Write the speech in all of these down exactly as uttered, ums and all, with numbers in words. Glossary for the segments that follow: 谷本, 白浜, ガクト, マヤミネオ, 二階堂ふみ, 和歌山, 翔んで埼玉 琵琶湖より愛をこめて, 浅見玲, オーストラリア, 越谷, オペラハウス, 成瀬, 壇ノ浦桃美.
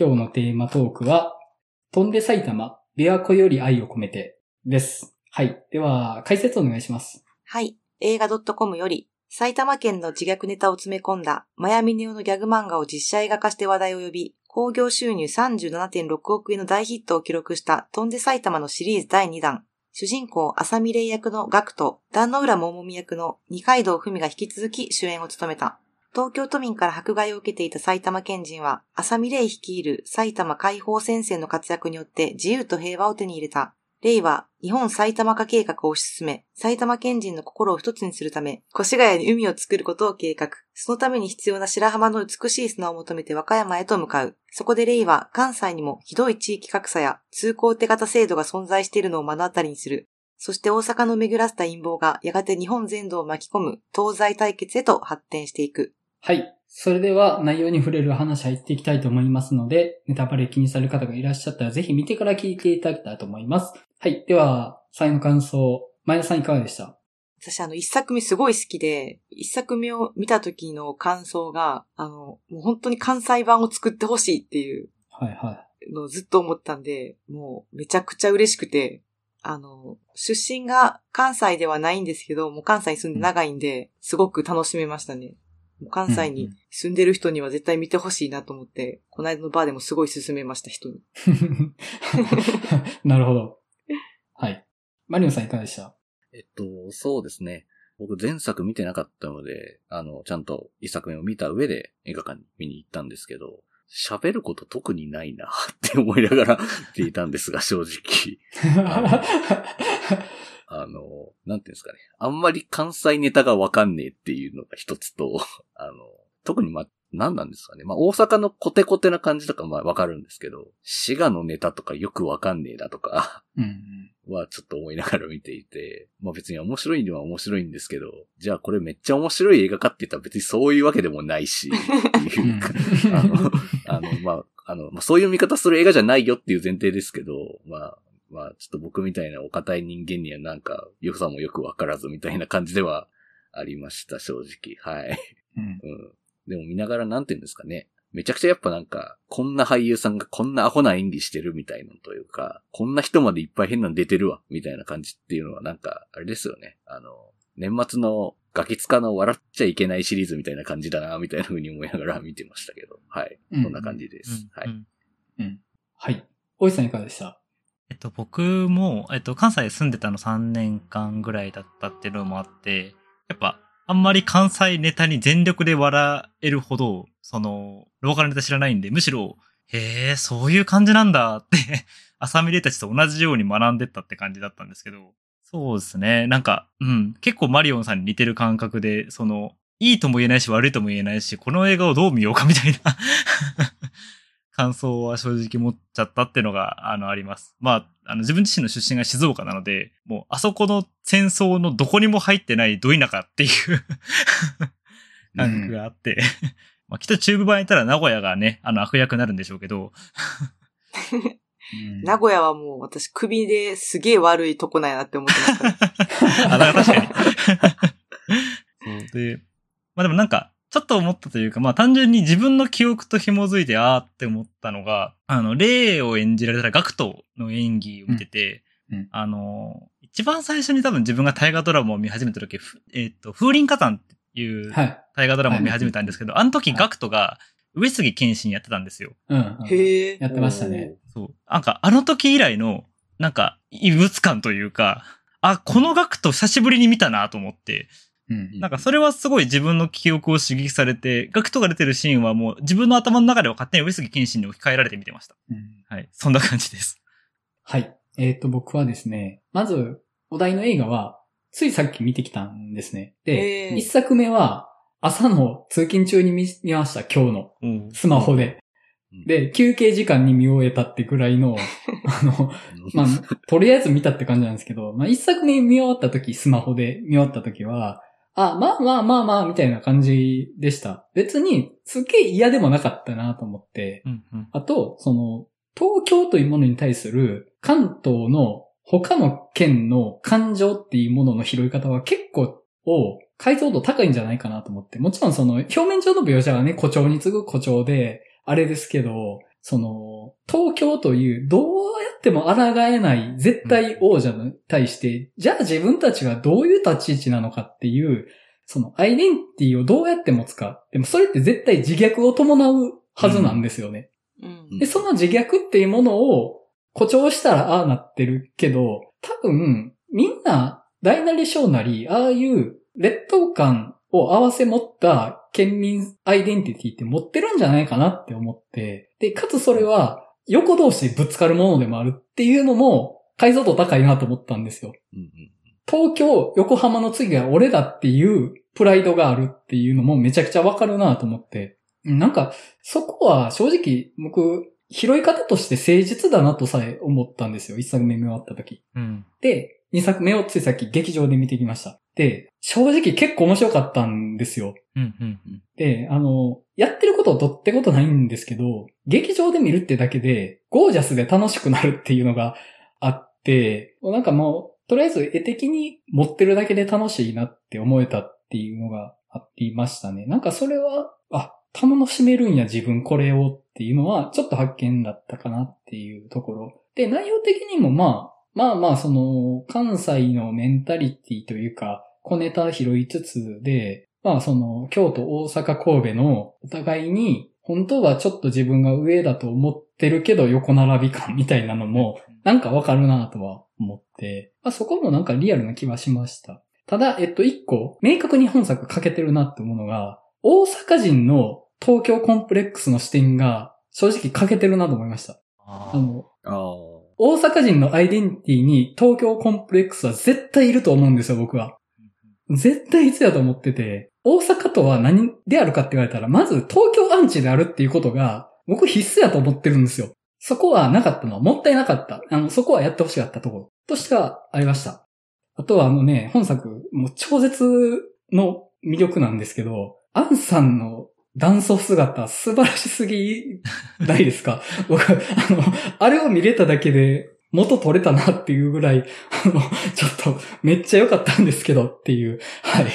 今日のテーマトークは、翔んで埼玉、琵琶湖より愛を込めてです。はい。では、解説お願いします。はい。映画 .com より、埼玉県の自虐ネタを詰め込んだ、マヤミネオのギャグ漫画を実写映画化して話題を呼び、興行収入 さんじゅうななてんろくおくえんの大ヒットを記録した、翔んで埼玉のシリーズだいにだん。主人公、浅見玲役のガクと、壇ノ浦桃美役の二階堂ふみが引き続き主演を務めた。東京都民から迫害を受けていた埼玉県人は、浅見玲率いる埼玉解放戦線の活躍によって自由と平和を手に入れた。玲は日本埼玉化計画を推し進め、埼玉県人の心を一つにするため、越谷に海を作ることを計画。そのために必要な白浜の美しい砂を求めて和歌山へと向かう。そこで玲は関西にもひどい地域格差や通行手形制度が存在しているのを目の当たりにする。そして大阪の巡らせた陰謀がやがて日本全土を巻き込む東西対決へと発展していく。はい。それでは内容に触れる話入っていきたいと思いますので、ネタバレ気にされる方がいらっしゃったらぜひ見てから聞いていただけたらと思います。はい。では、最後の感想、前田さんいかがでした？私あの一作目すごい好きで、一作目を見た時の感想が、あの、もう本当に関西版を作ってほしいっていうのをずっと思ったんで、もうめちゃくちゃ嬉しくて、あの、出身が関西ではないんですけど、もう関西に住んで長いんで、すごく楽しめましたね。関西に住んでる人には絶対見てほしいなと思って、うんうん、この間のバーでもすごい勧めました、人に。なるほど。はい。マリオさんいかがでした？えっと、そうですね。僕前作見てなかったので、あの、ちゃんと一作目を見た上で映画館に見に行ったんですけど、喋ること特にないなって思いながら見ていたんですが、正直。あの、なんていうんですかね。あんまり関西ネタがわかんねえっていうのが一つと、あの、特にま、なんなんですかね。まあ、大阪のコテコテな感じとかま、わかるんですけど、滋賀のネタとかよくわかんねえだとか、はちょっと思いながら見ていて、まあ、別に面白いのは面白いんですけど、じゃあこれめっちゃ面白い映画かって言ったら別にそういうわけでもないし、っていうか、あの、あの、まあ、あの、まあ、そういう見方する映画じゃないよっていう前提ですけど、まあ、まあ、ちょっと僕みたいなお堅い人間にはなんか、良さもよくわからずみたいな感じではありました、正直。はい。うん。うん、でも見ながらなんて言うんですかね。めちゃくちゃやっぱなんか、こんな俳優さんがこんなアホな演技してるみたいなというか、こんな人までいっぱい変なの出てるわ、みたいな感じっていうのはなんか、あれですよね。あの、年末のガキ使の笑っちゃいけないシリーズみたいな感じだな、みたいな風に思いながら見てましたけど。はい。うん、そんな感じです。うん、はい、うんうんうん。はい。大石さんいかがでした？えっと、僕も、えっと、関西住んでたのさんねんかんぐらいだったっていうのもあって、やっぱ、あんまり関西ネタに全力で笑えるほど、その、ローカルネタ知らないんで、むしろ、へえ、そういう感じなんだって、浅見玲たちと同じように学んでったって感じだったんですけど、そうですね、なんか、うん、結構マリオンさんに似てる感覚で、その、いいとも言えないし悪いとも言えないし、この映画をどう見ようかみたいな。感想は正直持っちゃったっていうのが、あの、あります。まあ、あの、自分自身の出身が静岡なので、もう、あそこの戦争のどこにも入ってないど田舎っていう、感覚があって、うん。まあ、きっと中部版にいたら名古屋がね、あの、悪役になるんでしょうけど、うん。名古屋はもう、私、首ですげえ悪いとこなんやなって思ってました。あ、だから確かに。そうで、まあでもなんか、ちょっと思ったというか、まあ単純に自分の記憶と紐づいて、あーって思ったのが、あの、霊を演じられたガクトの演技を見てて、うんうん、あの、一番最初に多分自分が大河ドラマを見始めた時、えっと、風林火山っていう大河ドラマを見始めたんですけど、はいはい、あの時ガクトが上杉謙信やってたんですよ。うんうん、へえ。やってましたね。そう。なんかあの時以来の、なんか異物感というか、あ、このガクト久しぶりに見たなと思って、なんかそれはすごい自分の記憶を刺激されて、ガクトが出てるシーンはもう自分の頭の中では勝手に上杉謙信に置き換えられて見てました。うん、はい。そんな感じです。はい。えっと、僕はですね、まず、お題の映画は、ついさっき見てきたんですね。で、一作目は、朝の通勤中に見ました、今日の。スマホで。で、休憩時間に見終えたってくらいの、あの、まあ、とりあえず見たって感じなんですけど、まあ、一作目見終わった時、スマホで見終わった時は、あ、まあまあまあまあ、みたいな感じでした。別に、すっげえ嫌でもなかったなと思って、うんうん、あと、その、東京というものに対する関東の他の県の感情っていうものの拾い方は結構を解像度高いんじゃないかなと思って、もちろんその、表面上の描写はね、誇張に次ぐ誇張で、あれですけど、その、東京という、どうやっても抗えない絶対王者に対して、じゃあ自分たちはどういう立ち位置なのかっていう、そのアイデンティティをどうやって持つか。でもそれって絶対自虐を伴うはずなんですよね。うん、で、その自虐っていうものを誇張したらああなってるけど、多分、みんな、大なり小なり、ああいう劣等感を合わせ持った県民アイデンティティって持ってるんじゃないかなって思って、で、かつそれは横同士ぶつかるものでもあるっていうのも解像度高いなと思ったんですよ。うんうん、東京、横浜の次は俺だっていうプライドがあるっていうのもめちゃくちゃわかるなと思って、なんかそこは正直僕、拾い方として誠実だなとさえ思ったんですよ。いっさくめ見終わった時、うん、で、にさくめをついさっき劇場で見てきました。で、正直結構面白かったんですよ、うんうんうん、で、あの、やってることどってことないんですけど、劇場で見るってだけでゴージャスで楽しくなるっていうのがあって、なんかもうとりあえず絵的に持ってるだけで楽しいなって思えたっていうのがありましたね。なんかそれは、あ、楽しめるんや自分これをっていうのはちょっと発見だったかなっていうところで、内容的にもまあまあまあその関西のメンタリティというか小ネタ拾いつつで、まあその京都大阪神戸のお互いに本当はちょっと自分が上だと思ってるけど横並び感みたいなのもなんかわかるなとは思って、まあ、そこもなんかリアルな気はしました。ただえっと一個明確に本作欠けてるなってものが大阪人の東京コンプレックスの視点が正直欠けてるなと思いました。あのあ大阪人のアイデンティティに東京コンプレックスは絶対いると思うんですよ、僕は。絶対必要だと思ってて、大阪とは何であるかって言われたら、まず東京アンチであるっていうことが僕必須やと思ってるんですよ。そこはなかったのはもったいなかった。あの、そこはやってほしかったところとしてはありました。あとはあのね、本作、もう超絶の魅力なんですけど、アンさんの男装姿素晴らしすぎないですか？僕、あの、あれを見れただけで元取れたなっていうぐらい、あの、ちょっとめっちゃ良かったんですけどっていう、はい。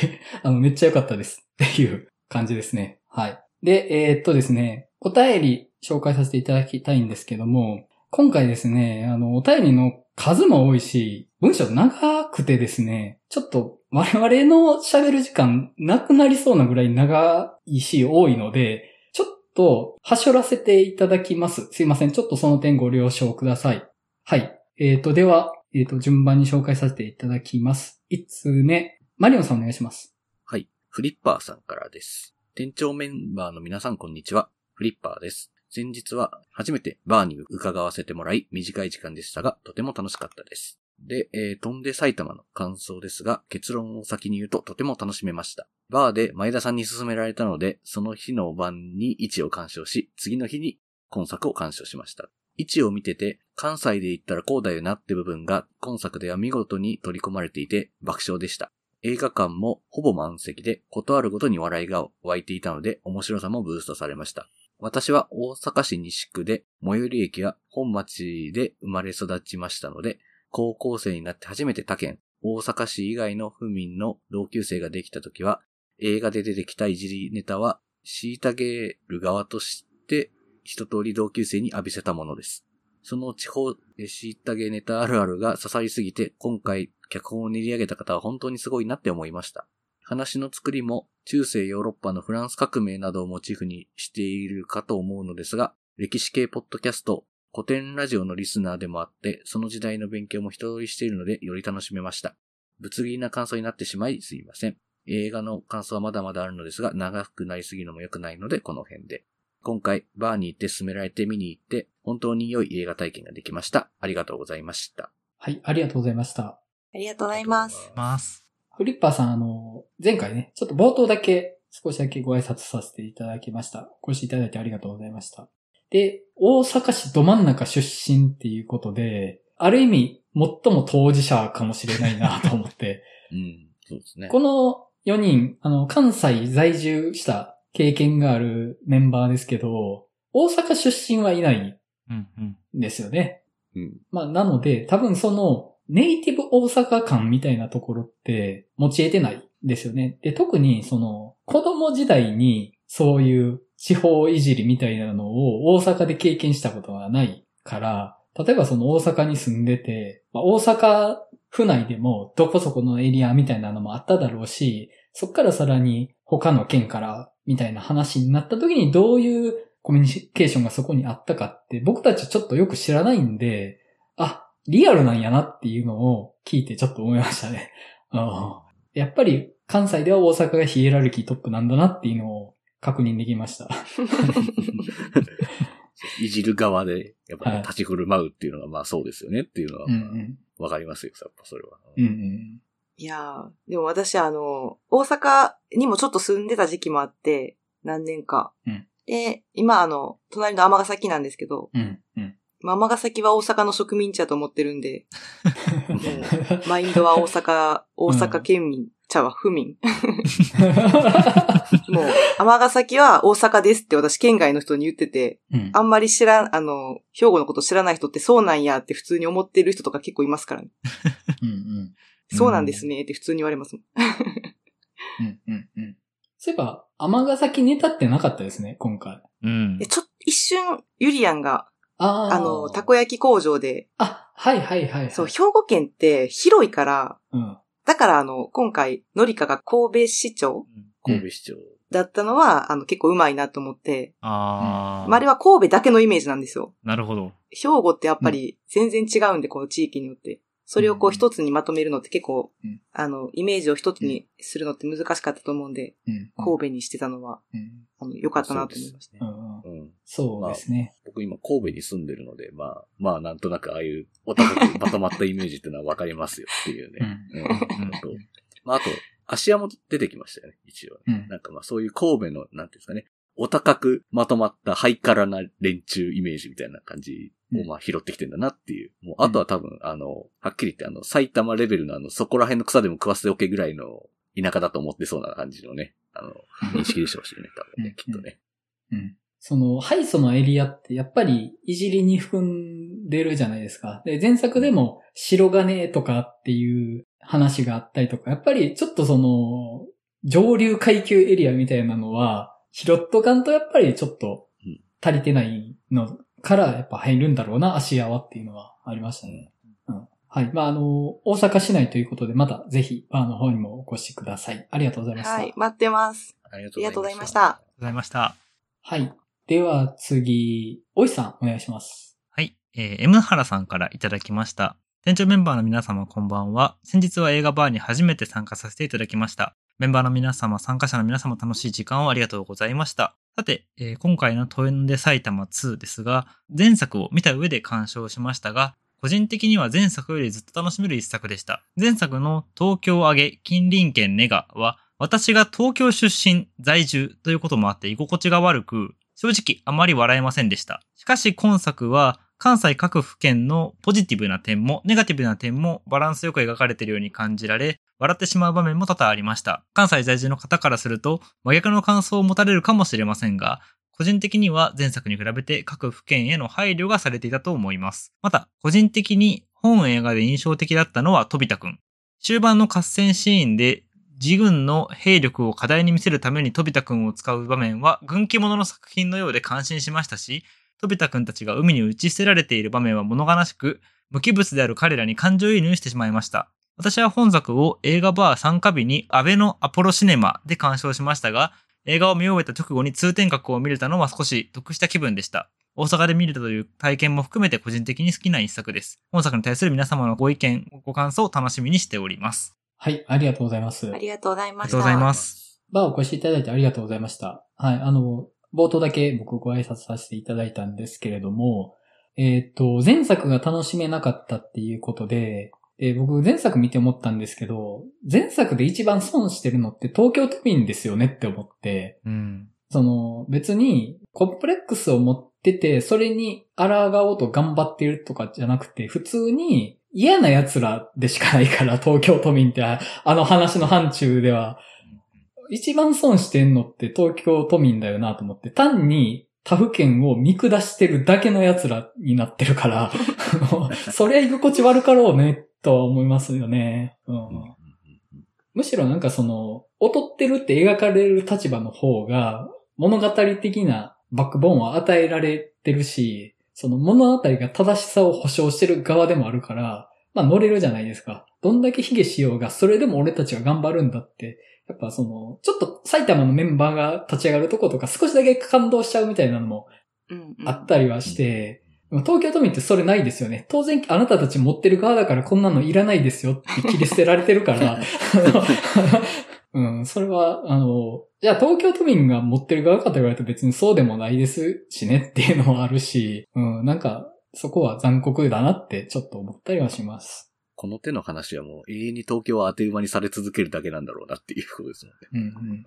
あの、めっちゃ良かったですっていう感じですね。はい。で、えー、っとですね、お便り紹介させていただきたいんですけども、今回ですね、あの、お便りの数も多いし、文章長くてですね、ちょっと我々の喋る時間なくなりそうなぐらい長いし多いので、ちょっと端折らせていただきます。すいません。ちょっとその点ご了承ください。はい。えーと、では、えーと、順番に紹介させていただきます。いつつめ、マリオンさんお願いします。はい。フリッパーさんからです。店長メンバーの皆さんこんにちは。フリッパーです。前日は初めてバーに伺わせてもらい短い時間でしたがとても楽しかったです。で、えー、飛んで埼玉の感想ですが結論を先に言うととても楽しめました。バーで前田さんに勧められたのでその日の晩にいちを鑑賞し次の日に今作を鑑賞しました。いちを見てて関西で言ったらこうだよなって部分が今作では見事に取り込まれていて爆笑でした。映画館もほぼ満席でことあるごとに笑いが湧いていたので面白さもブーストされました。私は大阪市西区で最寄り駅は本町で生まれ育ちましたので、高校生になって初めて他県、大阪市以外の府民の同級生ができた時は、映画で出てきたいじりネタは虐げる側として一通り同級生に浴びせたものです。その地方で虐げネタあるあるが刺さりすぎて、今回脚本を練り上げた方は本当にすごいなって思いました。話の作りも中世ヨーロッパのフランス革命などをモチーフにしているかと思うのですが、歴史系ポッドキャスト、古典ラジオのリスナーでもあって、その時代の勉強も一通りしているのでより楽しめました。物議な感想になってしまいすいません。映画の感想はまだまだあるのですが、長くなりすぎるのも良くないのでこの辺で。今回バーに行って勧められて見に行って、本当に良い映画体験ができました。ありがとうございました。はい、ありがとうございました。ありがとうございます。フリッパーさん、あの、前回ね、ちょっと冒頭だけ、少しだけご挨拶させていただきました。お越しいただいてありがとうございました。で、大阪市ど真ん中出身っていうことで、ある意味、最も当事者かもしれないなと思って。うん、そうですね。このよにん、あの、関西在住した経験があるメンバーですけど、大阪出身はいないんですよね。うん、うん。まあ、なので、多分その、ネイティブ大阪感みたいなところって持ち得てないですよね。で、特にその子供時代にそういう地方いじりみたいなのを大阪で経験したことがないから、例えばその大阪に住んでて、まあ、大阪府内でもどこそこのエリアみたいなのもあっただろうし、そっからさらに他の県からみたいな話になった時にどういうコミュニケーションがそこにあったかって僕たちちょっとよく知らないんで、あ、リアルなんやなっていうのを聞いてちょっと思いましたね。あ、やっぱり関西では大阪がヒエラルキートップなんだなっていうのを確認できました。いじる側で、やっぱ立ち振る舞うっていうのは、まあそうですよねっていうのは、わかりますよ、やっぱそれは。うんうん、いやー、でも私、あの、大阪にもちょっと住んでた時期もあって、何年か。うん、で、今、あの、隣の尼崎なんですけど、うんうん、尼崎は大阪の植民地だと思ってるんで、マインドは大阪、大阪県民。うん、ちゃうわ、府民。もう、尼崎は大阪ですって私県外の人に言ってて、うん、あんまり知らん、あの、兵庫のこと知らない人ってそうなんやって普通に思ってる人とか結構いますからね。うんうん、そうなんですねって普通に言われますもん。うんうんうん、そういえば、尼崎ネタってなかったですね、今回。うん、ちょっと一瞬、ゆりやんが、あ, あの、たこ焼き工場で。あ、はい、はいはいはい。そう、兵庫県って広いから、うん、だからあの、今回、のりかが神戸市長、神戸市長だったのは、あの、結構うまいなと思って。ああ、まあ、あれは神戸だけのイメージなんですよ。なるほど。兵庫ってやっぱり全然違うんで、うん、この地域によって。それをこう一つにまとめるのって結構、うん、あの、イメージを一つにするのって難しかったと思うんで、うん、神戸にしてたのは、うん、あの、良かったなと思いましたね。そうですね。僕今神戸に住んでるので、まあ、まあなんとなくああいうおたかくまとまったイメージっていうのはわかりますよっていうね。うんうんうん、とまああと、芦屋も出てきましたよね、一応、ね。うん、なんかまあそういう神戸の、なんていうんですかね、お高くまとまったハイカラな連中イメージみたいな感じをまあ拾ってきてんだなっていう。もうあとは多分あの、はっきり言ってあの、埼玉レベルのあの、そこら辺の草でも食わせておけぐらいの田舎だと思ってそうな感じのね、あの、認識でしょうしね、多分ね、きっとね。うんうん、その、ハイソのエリアってやっぱりいじりに含んでるじゃないですか。で、前作でも白金とかっていう話があったりとか、やっぱりちょっとその、上流階級エリアみたいなのは、拾っとかんとやっぱりちょっと足りてないのからやっぱ入るんだろうな、芦屋はっていうのはありましたね。うん、はい。まあ、あの、大阪市内ということでまたぜひバーの方にもお越しください。ありがとうございました。はい。待ってます。ありがとうございました。ありがとうございました。はい。では次、おいさんお願いします。はい。えー、M 原さんからいただきました。店長メンバーの皆様こんばんは。先日は映画バーに初めて参加させていただきました。メンバーの皆様、参加者の皆様、楽しい時間をありがとうございました。さて、えー、今回の翔んで埼玉ツーですが、前作を見た上で鑑賞しましたが、個人的には前作よりずっと楽しめる一作でした。前作の東京上げ近隣県ネガは、私が東京出身、在住ということもあって居心地が悪く、正直あまり笑えませんでした。しかし今作は、関西各府県のポジティブな点もネガティブな点もバランスよく描かれているように感じられ、笑ってしまう場面も多々ありました。関西在住の方からすると真逆の感想を持たれるかもしれませんが、個人的には前作に比べて各府県への配慮がされていたと思います。また、個人的に本映画で印象的だったのは飛田くん。終盤の合戦シーンで自軍の兵力を過大に見せるために飛田くんを使う場面は軍記物の作品のようで感心しましたし、飛田くんたちが海に打ち捨てられている場面は物悲しく、無機物である彼らに感情移入してしまいました。私は本作を映画バー参加日に安倍のアポロシネマで鑑賞しましたが、映画を見終えた直後に通天閣を見れたのは少し得した気分でした。大阪で見れたという体験も含めて個人的に好きな一作です。本作に対する皆様のご意見、ご感想を楽しみにしております。はい、ありがとうございます。ありがとうございました。ありがとうございます。バーお越しいただいてありがとうございました。はい、あの、冒頭だけ僕ご挨拶させていただいたんですけれども、えっと、前作が楽しめなかったっていうことで、えー、僕前作見て思ったんですけど、前作で一番損してるのって東京都民ですよねって思って、うん、その別にコンプレックスを持ってて、それに抗おうと頑張ってるとかじゃなくて、普通に嫌な奴らでしかないから、東京都民ってあの話の範疇では、一番損してんのって東京都民だよなと思って、単に他府県を見下してるだけの奴らになってるから、そりゃ居心地悪かろうね、とは思いますよね、うん。むしろなんかその、劣ってるって描かれる立場の方が、物語的なバックボーンは与えられてるし、その物語が正しさを保証してる側でもあるから、まあ乗れるじゃないですか。どんだけ卑下しようが、それでも俺たちは頑張るんだって、やっぱその、ちょっと埼玉のメンバーが立ち上がるとことか少しだけ感動しちゃうみたいなのもあったりはして、うんうん、東京都民ってそれないですよね。当然あなたたち持ってる側だからこんなのいらないですよって切り捨てられてるから、うん、それは、あの、じゃあ東京都民が持ってる側かと言われると別にそうでもないですしねっていうのはあるし、うん、なんかそこは残酷だなってちょっと思ったりはします。この手の話はもう永遠に東京は当て馬にされ続けるだけなんだろうなっていうことですよね。うん、うんうん。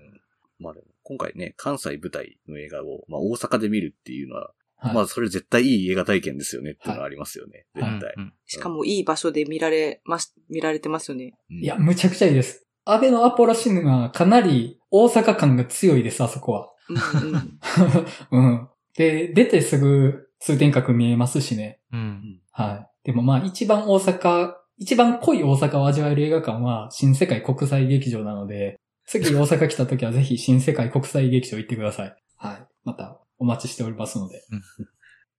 まあでも今回ね、関西舞台の映画を、まあ、大阪で見るっていうのは、はい、まあそれ絶対いい映画体験ですよねっていうのはありますよね、はい、絶対、うんうん。しかもいい場所で見られます、見られてますよね。うん、いや、むちゃくちゃいいです。安倍のアポロシネマ、かなり大阪感が強いです、あそこは。うん、うん。で、出てすぐ通天閣見えますしね。うん。はい。でもまあ一番大阪、一番濃い大阪を味わえる映画館は新世界国際劇場なので、次大阪来た時はぜひ新世界国際劇場行ってください。はい。またお待ちしておりますので。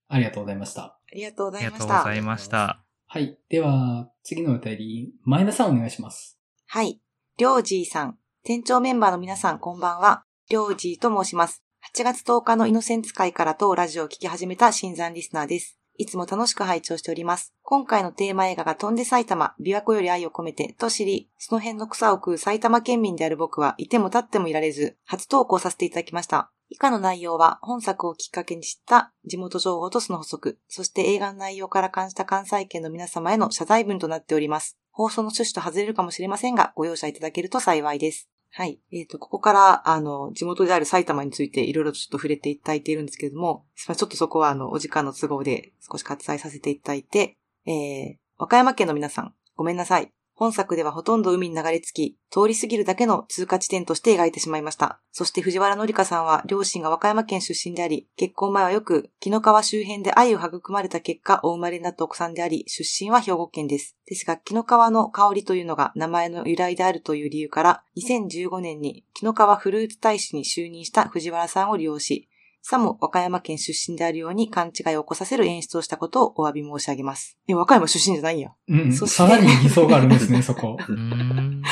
ありがとうございました。ありがとうございました。ありがとうございました。はい。では、次のお便り、前田さんお願いします。はい。りょうじーさん、店長メンバーの皆さんこんばんは、りょうじーと申します。はちがつとおかのイノセンツ会から当ラジオを聞き始めた新参リスナーです。いつも楽しく拝聴しております。今回のテーマ映画が飛んで埼玉、琵琶湖より愛を込めてと知り、その辺の草を食う埼玉県民である僕はいても立ってもいられず、初投稿させていただきました。以下の内容は本作をきっかけに知った地元情報とその補足、そして映画の内容から感じた関西圏の皆様への謝罪文となっております。放送の趣旨と外れるかもしれませんが、ご容赦いただけると幸いです。はい。えっ、ー、と、ここから、あの、地元である埼玉についていろいろちょっと触れていただいているんですけれども、ちょっとそこは、あの、お時間の都合で少し割愛させていただいて、えー、和歌山県の皆さん、ごめんなさい。本作ではほとんど海に流れ着き、通り過ぎるだけの通過地点として描いてしまいました。そして藤原紀香さんは、両親が和歌山県出身であり、結婚前はよく、紀の川周辺で愛を育まれた結果、お生まれになった奥さんであり、出身は兵庫県です。ですが、紀の川の香りというのが名前の由来であるという理由から、にせんじゅうごねんに紀の川フルーツ大使に就任した藤原さんを利用し、さも和歌山県出身であるように勘違いを起こさせる演出をしたことをお詫び申し上げます。え、和歌山出身じゃないんや。うん。さらに偽装があるんですね、そこ。うーん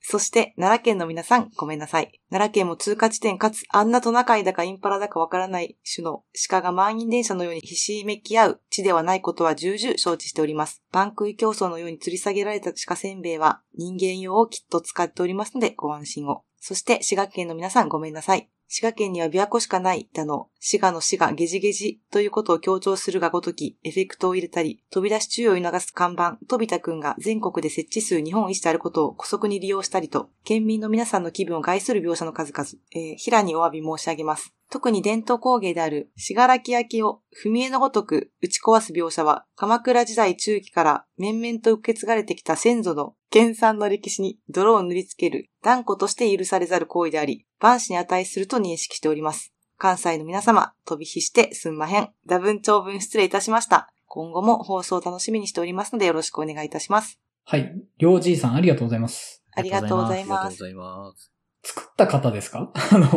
そして、奈良県の皆さん、ごめんなさい。奈良県も通過地点かつ、あんなトナカイだかインパラだかわからない種の鹿が満員電車のようにひしめき合う地ではないことは重々承知しております。番食い競争のように吊り下げられた鹿せんべいは人間用をきっと使っておりますのでご安心を。そして、滋賀県の皆さん、ごめんなさい。滋賀県には琵琶湖しかないだの、滋賀の滋賀ゲジゲジということを強調するがごとき、エフェクトを入れたり、飛び出し注意を促す看板、飛田くんが全国で設置数日本一であることを姑息に利用したりと、県民の皆さんの気分を害する描写の数々、えー、平にお詫び申し上げます。特に伝統工芸である、信楽焼を踏み絵のごとく打ち壊す描写は、鎌倉時代中期から面々と受け継がれてきた先祖の県産の歴史に泥を塗りつける断固として許されざる行為であり、万死に値すると認識しております。関西の皆様、飛び火してすんまへん。多分長文失礼いたしました。今後も放送を楽しみにしておりますのでよろしくお願いいたします。はい。りょうじいさんありがとうございます。ありがとうございます。ありがとうございます。作った方ですか？あの、あ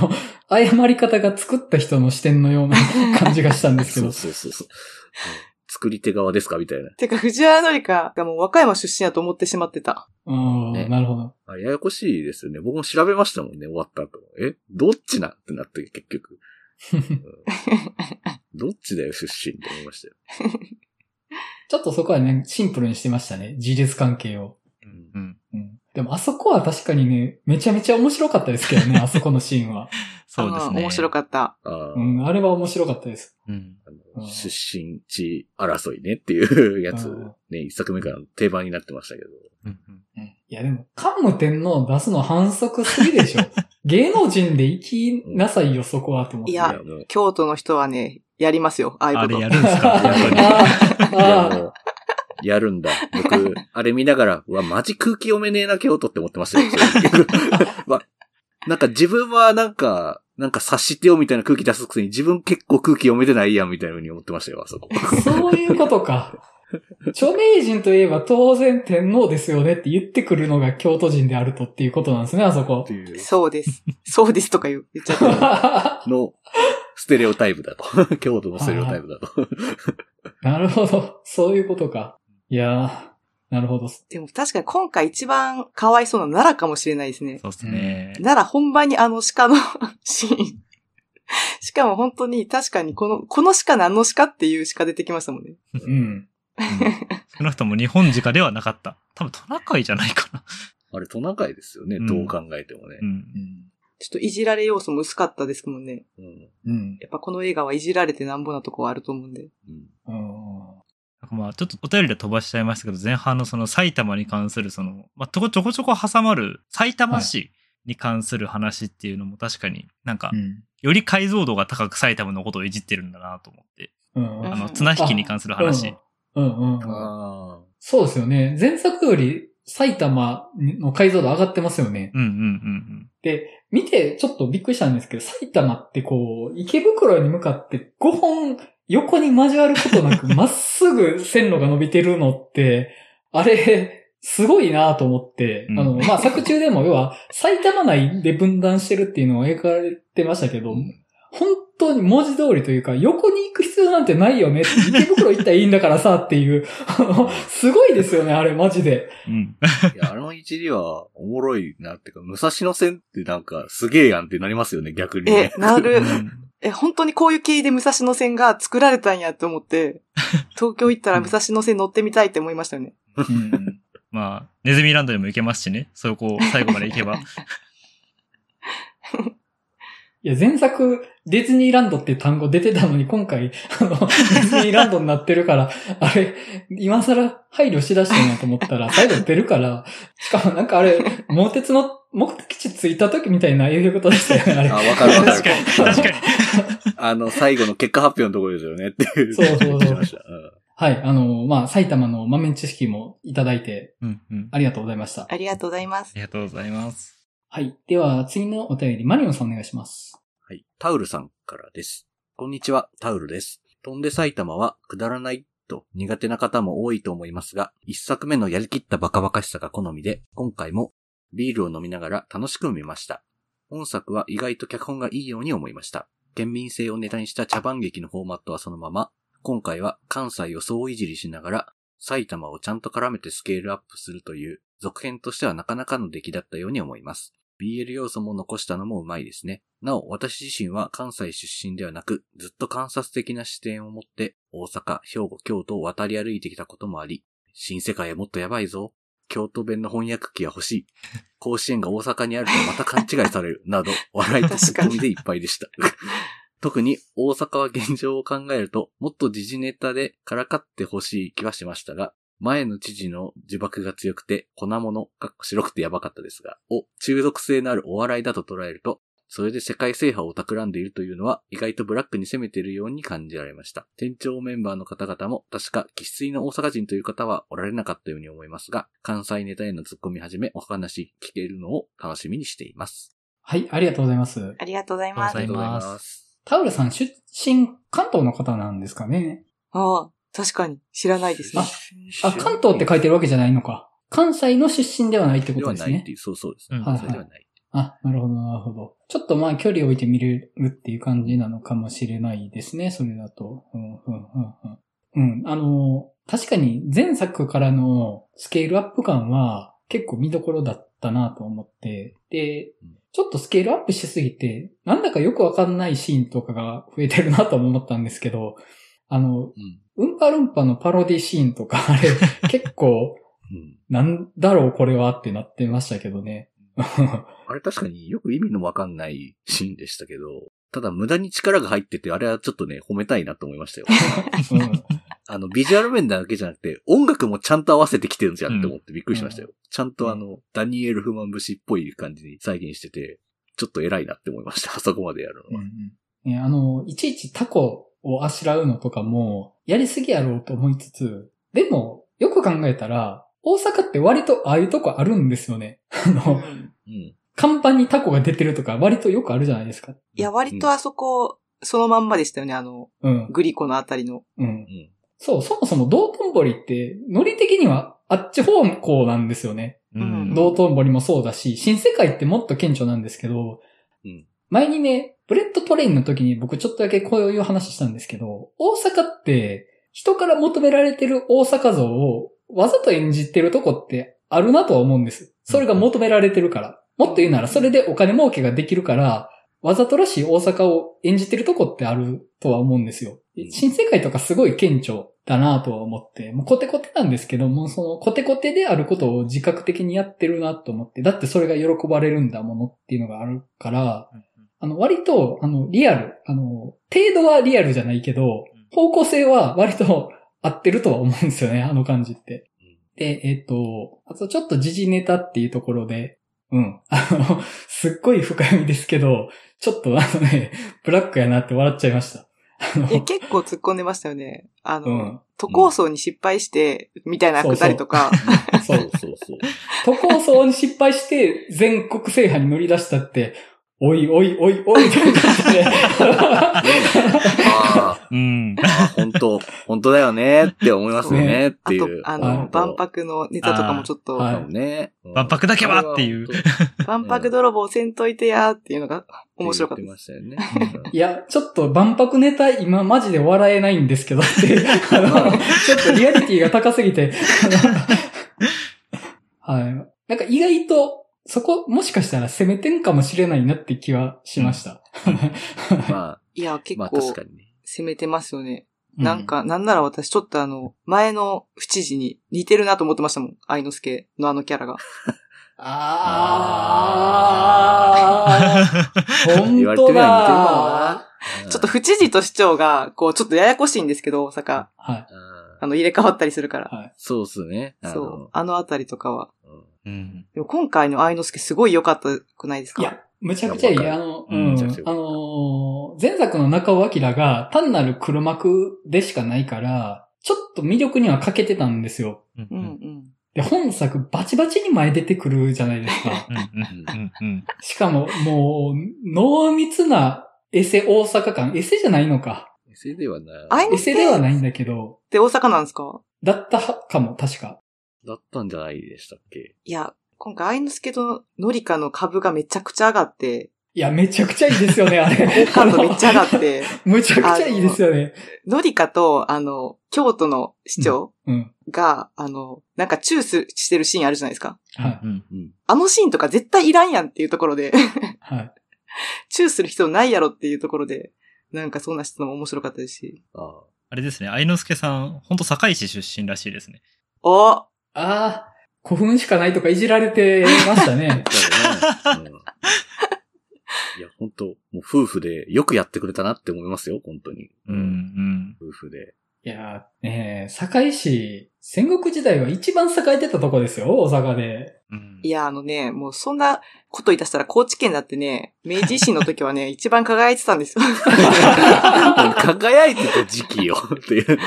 の、誤り方が作った人の視点のような感じがしたんですけど。そうそうそうそう。作り手側ですかみたいな。てか、藤原紀香がもう和歌山出身だと思ってしまってた。うん、ね、なるほど。あ、ややこしいですよね。僕も調べましたもんね、終わった後。え、どっちなってなって、結局。うん、どっちだよ、出身って思いましたよ。ちょっとそこはね、シンプルにしてましたね、事実関係を。うんうんうん、でも、あそこは確かにね、めちゃめちゃ面白かったですけどね、あそこのシーンは。そうですね。面白かった。あ、うん、あれは面白かったです。うん、あの出身地争いねっていうやつ、ね、一作目から定番になってましたけど。うんうん、いやでも、桓武天皇出すの反則すぎでしょ。芸能人で生きなさいよ、そこはと思って。いや、京都の人はね、やりますよ、ああいうこと。あれやるんですかね。やるんだ。僕、あれ見ながら、うわ、マジ空気読めねえな、京都って思ってましたよ。ま、なんか自分はなんか、なんか察してよみたいな空気出すくせに自分結構空気読めてないやんみたいな風に思ってましたよ、あそこ。そういうことか。著名人といえば当然天皇ですよねって言ってくるのが京都人であるとっていうことなんですね、あそこ。そうです。そうですとか言っちゃった。の、ステレオタイプだと。京都のステレオタイプだと。なるほど。そういうことか。いやー、なるほど。でも確かに今回一番かわいそうなの奈良かもしれないですね。そうですね。奈良本番にあの鹿のシーン。しかも本当に確かにこの、この鹿何の鹿っていう鹿出てきましたもんね。うん。少なくとも日本鹿ではなかった。多分トナカイじゃないかな。あれトナカイですよね、うん。どう考えてもね、うんうん。ちょっといじられ要素も薄かったですもんね。うんうん、やっぱこの映画はいじられてなんぼなとこはあると思うんで。うん、あまあちょっとお便りで飛ばしちゃいましたけど、前半のその埼玉に関するその、まあ、ちょこちょこちょこ挟まる埼玉市に関する話っていうのも確かになんか、うん、より解像度が高く埼玉のことをいじってるんだなと思って。うん、あの綱引きに関する話。うんうんうんうん、あそうですよね。前作より埼玉の解像度上がってますよね。うんうんうんうん、で、見てちょっとびっくりしたんですけど、埼玉ってこう、池袋に向かってごほん横に交わることなくまっすぐ線路が伸びてるのって、あれ、すごいなと思って、うん、あの、まあ、作中でも要は埼玉内で分断してるっていうのを描かれてましたけど、本当に文字通りというか、横に行く必要なんてないよね。池袋行ったらいいんだからさっていう。あの、すごいですよね、あれ、マジで。うん。いや、あの一理はおもろいなってか、武蔵野線ってなんかすげえやんってなりますよね、逆に、ね。え、なる。え、本当にこういう経緯で武蔵野線が作られたんやって思って、東京行ったら武蔵野線乗ってみたいって思いましたよね。うん、まあ、ネズミランドにも行けますしね、それこう、最後まで行けば。いや前作、ディズニーランドっていう単語出てたのに、今回、あの、ディズニーランドになってるから、あれ、今更配慮しだしたなと思ったら、最後出るから、しかもなんかあれ、猛鉄の目的地着いた時みたいな、いうことでしたよね、あれ。あ、わかるわかる。確かに。確かに。あの、最後の結果発表のところですよね、っていう。そうそうそう。うん、はい、あの、まあ、埼玉の豆知識もいただいて、うんうん、ありがとうございました。ありがとうございます。ありがとうございます。はい。では、次のお便り、マリオンさんお願いします。はい。タウルさんからです。こんにちは、タウルです。飛んで埼玉はくだらないと苦手な方も多いと思いますが、一作目のやりきったバカバカしさが好みで、今回もビールを飲みながら楽しく見ました。本作は意外と脚本がいいように思いました。県民性をネタにした茶番劇のフォーマットはそのまま、今回は関西を総いじりしながら、埼玉をちゃんと絡めてスケールアップするという、続編としてはなかなかの出来だったように思います。ビーエル 要素も残したのもうまいですね。なお、私自身は関西出身ではなく、ずっと観察的な視点を持って、大阪、兵庫、京都を渡り歩いてきたこともあり、新世界はもっとやばいぞ。京都弁の翻訳機が欲しい。甲子園が大阪にあるとまた勘違いされる。など、笑いとツッコミでいっぱいでした。特に大阪は現状を考えると、もっと時事ネタでからかってほしい気はしましたが、前の知事の呪縛が強くて粉物、かっこ白くてやばかったですが、を中毒性のあるお笑いだと捉えると、それで世界制覇を企んでいるというのは意外とブラックに攻めているように感じられました。店長メンバーの方々も確か生粋の大阪人という方はおられなかったように思いますが、関西ネタへの突っ込み始めお話聞けるのを楽しみにしています。はい、ありがとうございます。ありがとうございます。ありがとうございます。タウルさん出身関東の方なんですかね。ああ。確かに知らないですね。あ、あ、関東って書いてるわけじゃないのか。関西の出身ではないってことですね。ではないっていう、そうそうですね。はいはい。あ、なるほどなるほど。ちょっとまあ距離を置いて見れるっていう感じなのかもしれないですね。それだと。うんうんうんうん。うん、あの確かに前作からのスケールアップ感は結構見どころだったなと思って、で、ちょっとスケールアップしすぎてなんだかよくわかんないシーンとかが増えてるなと思ったんですけど、あの。うんうんぱるんぱのパロディシーンとか、あれ、結構、なんだろうこれはってなってましたけどね。あれ確かによく意味のわかんないシーンでしたけど、ただ無駄に力が入ってて、あれはちょっとね、褒めたいなと思いましたよ。うん、あの、ビジュアル面だけじゃなくて、音楽もちゃんと合わせてきてるんじゃんって思ってびっくりしましたよ。うん、ちゃんとあの、ダニエル・フマン節っぽい感じに再現してて、ちょっと偉いなって思いました。あそこまでやるのは。うんね、あの、いちいちタコをあしらうのとかも、やりすぎやろうと思いつつ、でも、よく考えたら、大阪って割とああいうとこあるんですよね。あの、うん、看板にタコが出てるとか割とよくあるじゃないですか。いや、割とあそこ、うん、そのまんまでしたよね、あの、うん、グリコのあたりの。うんうん、そう、そもそも道頓堀って、ノリ的にはあっち方向なんですよね。うん、道頓堀もそうだし、新世界ってもっと顕著なんですけど、うん、前にね、ブレッドトレインの時に僕ちょっとだけこういう話したんですけど、大阪って人から求められてる大阪像をわざと演じてるとこってあるなとは思うんです。それが求められてるから。もっと言うならそれでお金儲けができるから、わざとらしい大阪を演じてるとこってあるとは思うんですよ。新世界とかすごい顕著だなぁとは思って、もうコテコテなんですけども、そのコテコテであることを自覚的にやってるなと思って、だってそれが喜ばれるんだものっていうのがあるから、あの割と、あのリアル、あの、程度はリアルじゃないけど、方向性は割と合ってるとは思うんですよね、あの感じって。で、えっと、あとちょっと時事ネタっていうところで、うん。あの、すっごい深みですけど、ちょっとあのね、ブラックやなって笑っちゃいました。あのえ結構突っ込んでましたよね。あの、うん、都構想に失敗して、みたいなくだりとか。そうそうそうそう。都構想に失敗して、全国制覇に乗り出したって、おいおいおいおいって言って。あうん、あ本当本当だよねって思いますよねっていう。あとあの万博のネタとかもちょっと、はいね、万博だけはっていう万博泥棒せんといてやーっていうのが面白かったです。言ってましたよね、いやちょっと万博ネタ今マジで笑えないんですけどってあのちょっとリアリティが高すぎてはいなんか意外とそこ、もしかしたら攻めてんかもしれないなって気はしました。まあ、いや、結構、攻めてますよね。まあ、なんか、うん、なんなら私、ちょっとあの、前の府知事に似てるなと思ってましたもん。愛之助のあのキャラが。あー。ほんとだー。ちょっと府知事と市長が、こう、ちょっとややこしいんですけど、大阪。はい。あの、入れ替わったりするから。はい、そうっすね。そう。あのあたりとかは。うん、でも今回の愛之助すごい良かったくないですか？いや、むちゃくちゃいい。あの、うん、うん、あのー、前作の中尾明が単なる黒幕でしかないから、ちょっと魅力には欠けてたんですよ。うんうん、で、本作バチバチに前出てくるじゃないですか。しかも、もう、濃密なエセ大阪感。エセじゃないのか。エセではない。エセではないんだけど。で、大阪なんですか？だったかも、確か。だったんじゃないでしたっけ？いや、今回、愛之助とのりかの株がめちゃくちゃ上がって。いや、めちゃくちゃいいですよね、あれ。好感度めっちゃ上がって。むちゃくちゃいいですよね。のりかと、あの、京都の市長が、うんうん、あの、なんかチュースしてるシーンあるじゃないですか。はい、うんうん。あのシーンとか絶対いらんやんっていうところで、はい。チューする必要ないやろっていうところで、なんかそんな質問面白かったですし。あ, あれですね、愛之助さん、ほんと堺市出身らしいですね。おああ、古墳しかないとかいじられてましたね。うん、いや、本当もう夫婦でよくやってくれたなって思いますよ、本当に。うんうん、夫婦で。いやー、ねえ、堺市、戦国時代は一番栄えてたとこですよ、大阪で。うん、いや、あのね、もうそんなこと言い出したら高知県だってね、明治維新の時はね、一番輝いてたんですよ。輝いてた時期よ、っていう。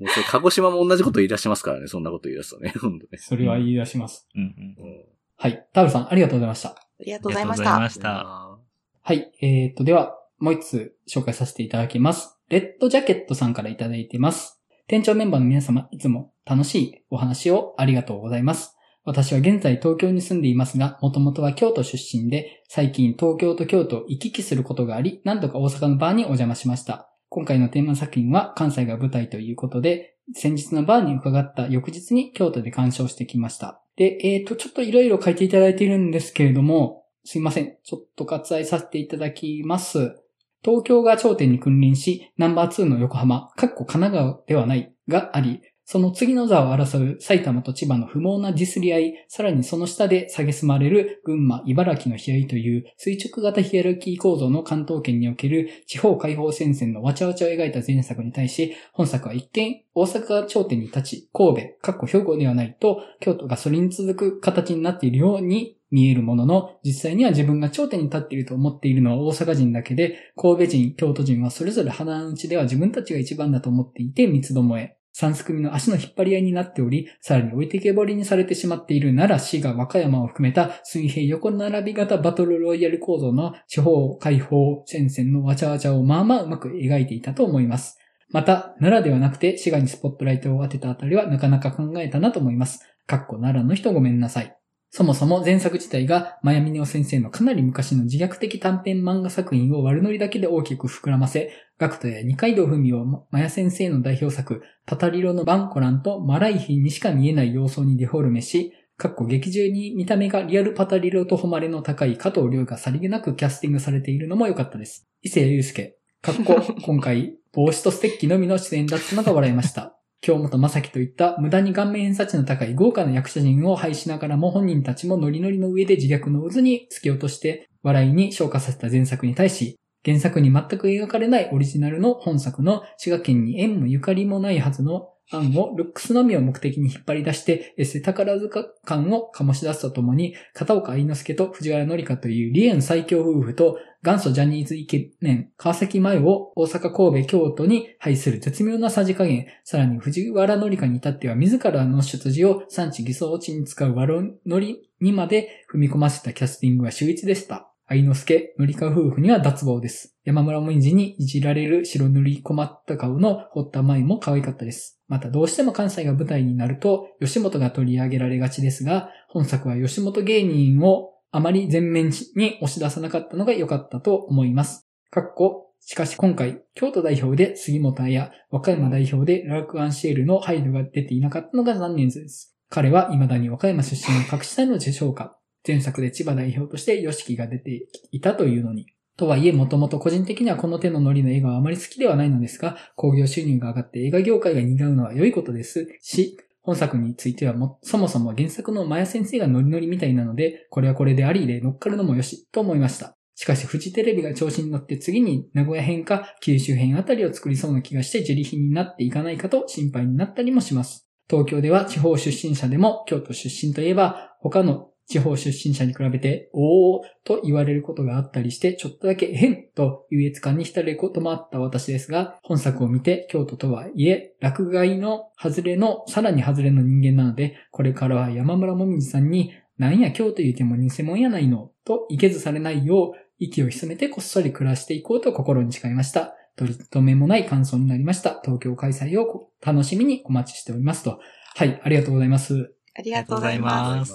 もうそれ鹿児島も同じこと言い出しますからね、そんなこと言い出すとね。本当ねそれは言い出します。うんうんうん、はい。タオルさん、ありがとうございました。ありがとうございました。ありがとうございました。はい。えー、っと、では、もう一つ紹介させていただきます。レッドジャケットさんからいただいています。店長メンバーの皆様、いつも楽しいお話をありがとうございます。私は現在東京に住んでいますが、もともとは京都出身で、最近東京と京都を行き来することがあり、何度か大阪のバーにお邪魔しました。今回のテーマ作品は関西が舞台ということで、先日のバーに伺った翌日に京都で鑑賞してきました。で、えっと、ちょっといろいろ書いていただいているんですけれども、すいません。ちょっと割愛させていただきます。東京が頂点に君臨し、ナンバーツーの横浜、かっこ神奈川ではない、があり、その次の座を争う埼玉と千葉の不毛なディスり合い、さらにその下で蔑まれる群馬、茨城の悲哀という垂直型ヒエラルキー構造の関東圏における地方解放戦線のわちゃわちゃを描いた前作に対し、本作は一見大阪が頂点に立ち、神戸、かっこ兵庫ではないと京都がそれに続く形になっているように見えるものの、実際には自分が頂点に立っていると思っているのは大阪人だけで、神戸人、京都人はそれぞれ鼻の内では自分たちが一番だと思っていて三つどもえ。三すくみの足の引っ張り合いになっており、さらに置いてけぼりにされてしまっている奈良、滋賀、和歌山を含めた水平横並び型バトルロイヤル構造の地方解放戦線のわちゃわちゃをまあまあうまく描いていたと思います。また、奈良ではなくて滋賀にスポットライトを当てたあたりはなかなか考えたなと思います。かっこ奈良の人ごめんなさい。そもそも前作自体が、まやみねお先生のかなり昔の自虐的短編漫画作品を悪ノリだけで大きく膨らませ、ガクトや二階堂ふみをまや先生の代表作、パタリロのバンコランとマライヒンにしか見えない様相にデフォルメし、かっこ劇中に見た目がリアルパタリロと誉れの高い加藤亮がさりげなくキャスティングされているのも良かったです。伊勢祐介、かっこ今回、帽子とステッキのみの出演だったのが笑いました。京本正樹といった無駄に顔面偏差値の高い豪華な役者陣を配しながらも本人たちもノリノリの上で自虐の渦に突き落として笑いに昇華させた前作に対し、原作に全く描かれないオリジナルの本作の滋賀県に縁もゆかりもないはずの案をルックスのみを目的に引っ張り出してエセ宝塚感を醸し出すとともに、片岡愛之助と藤原紀香という離縁最強夫婦と元祖ジャニーズイケメン川崎麻世を大阪神戸京都に配する絶妙なさじ加減、さらに藤原紀香に至っては自らの出自を産地偽装地に使う悪ノリにまで踏み込ませたキャスティングは秀逸でした。愛之助、紀香夫婦には脱帽です。山村紅葉にいじられる白塗り困った顔の堀田真由も可愛かったです。またどうしても関西が舞台になると吉本が取り上げられがちですが、本作は吉本芸人をあまり前面に押し出さなかったのが良かったと思います。かっこ、しかし今回、京都代表で杉本彩、和歌山代表でラーク・アンシエルの配慮が出ていなかったのが残念です。彼は未だに和歌山出身の隠したいのでしょうか。前作で千葉代表としてヨシキが出ていたというのに。とはいえ、もともと個人的にはこの手のノリの映画はあまり好きではないのですが、興行収入が上がって映画業界が担うのは良いことですし、本作についてはも、そもそも原作のマヤ先生がノリノリみたいなので、これはこれでありで乗っかるのもよし、と思いました。しかし、フジテレビが調子に乗って次に名古屋編か九州編あたりを作りそうな気がしてジェリヒになっていかないかと心配になったりもします。東京では地方出身者でも京都出身といえば、他の地方出身者に比べて、おーと言われることがあったりして、ちょっとだけ変と優越感に浸れることもあった私ですが、本作を見て京都とはいえ、落外の外れの、さらに外れの人間なので、これからは山村もみじさんに、なんや京都言うても偽物やないの、といけずされないよう、息を潜めてこっそり暮らしていこうと心に誓いました。取り留めもない感想になりました。東京開催を楽しみにお待ちしておりますと。はい、ありがとうございます。ありがとうございます。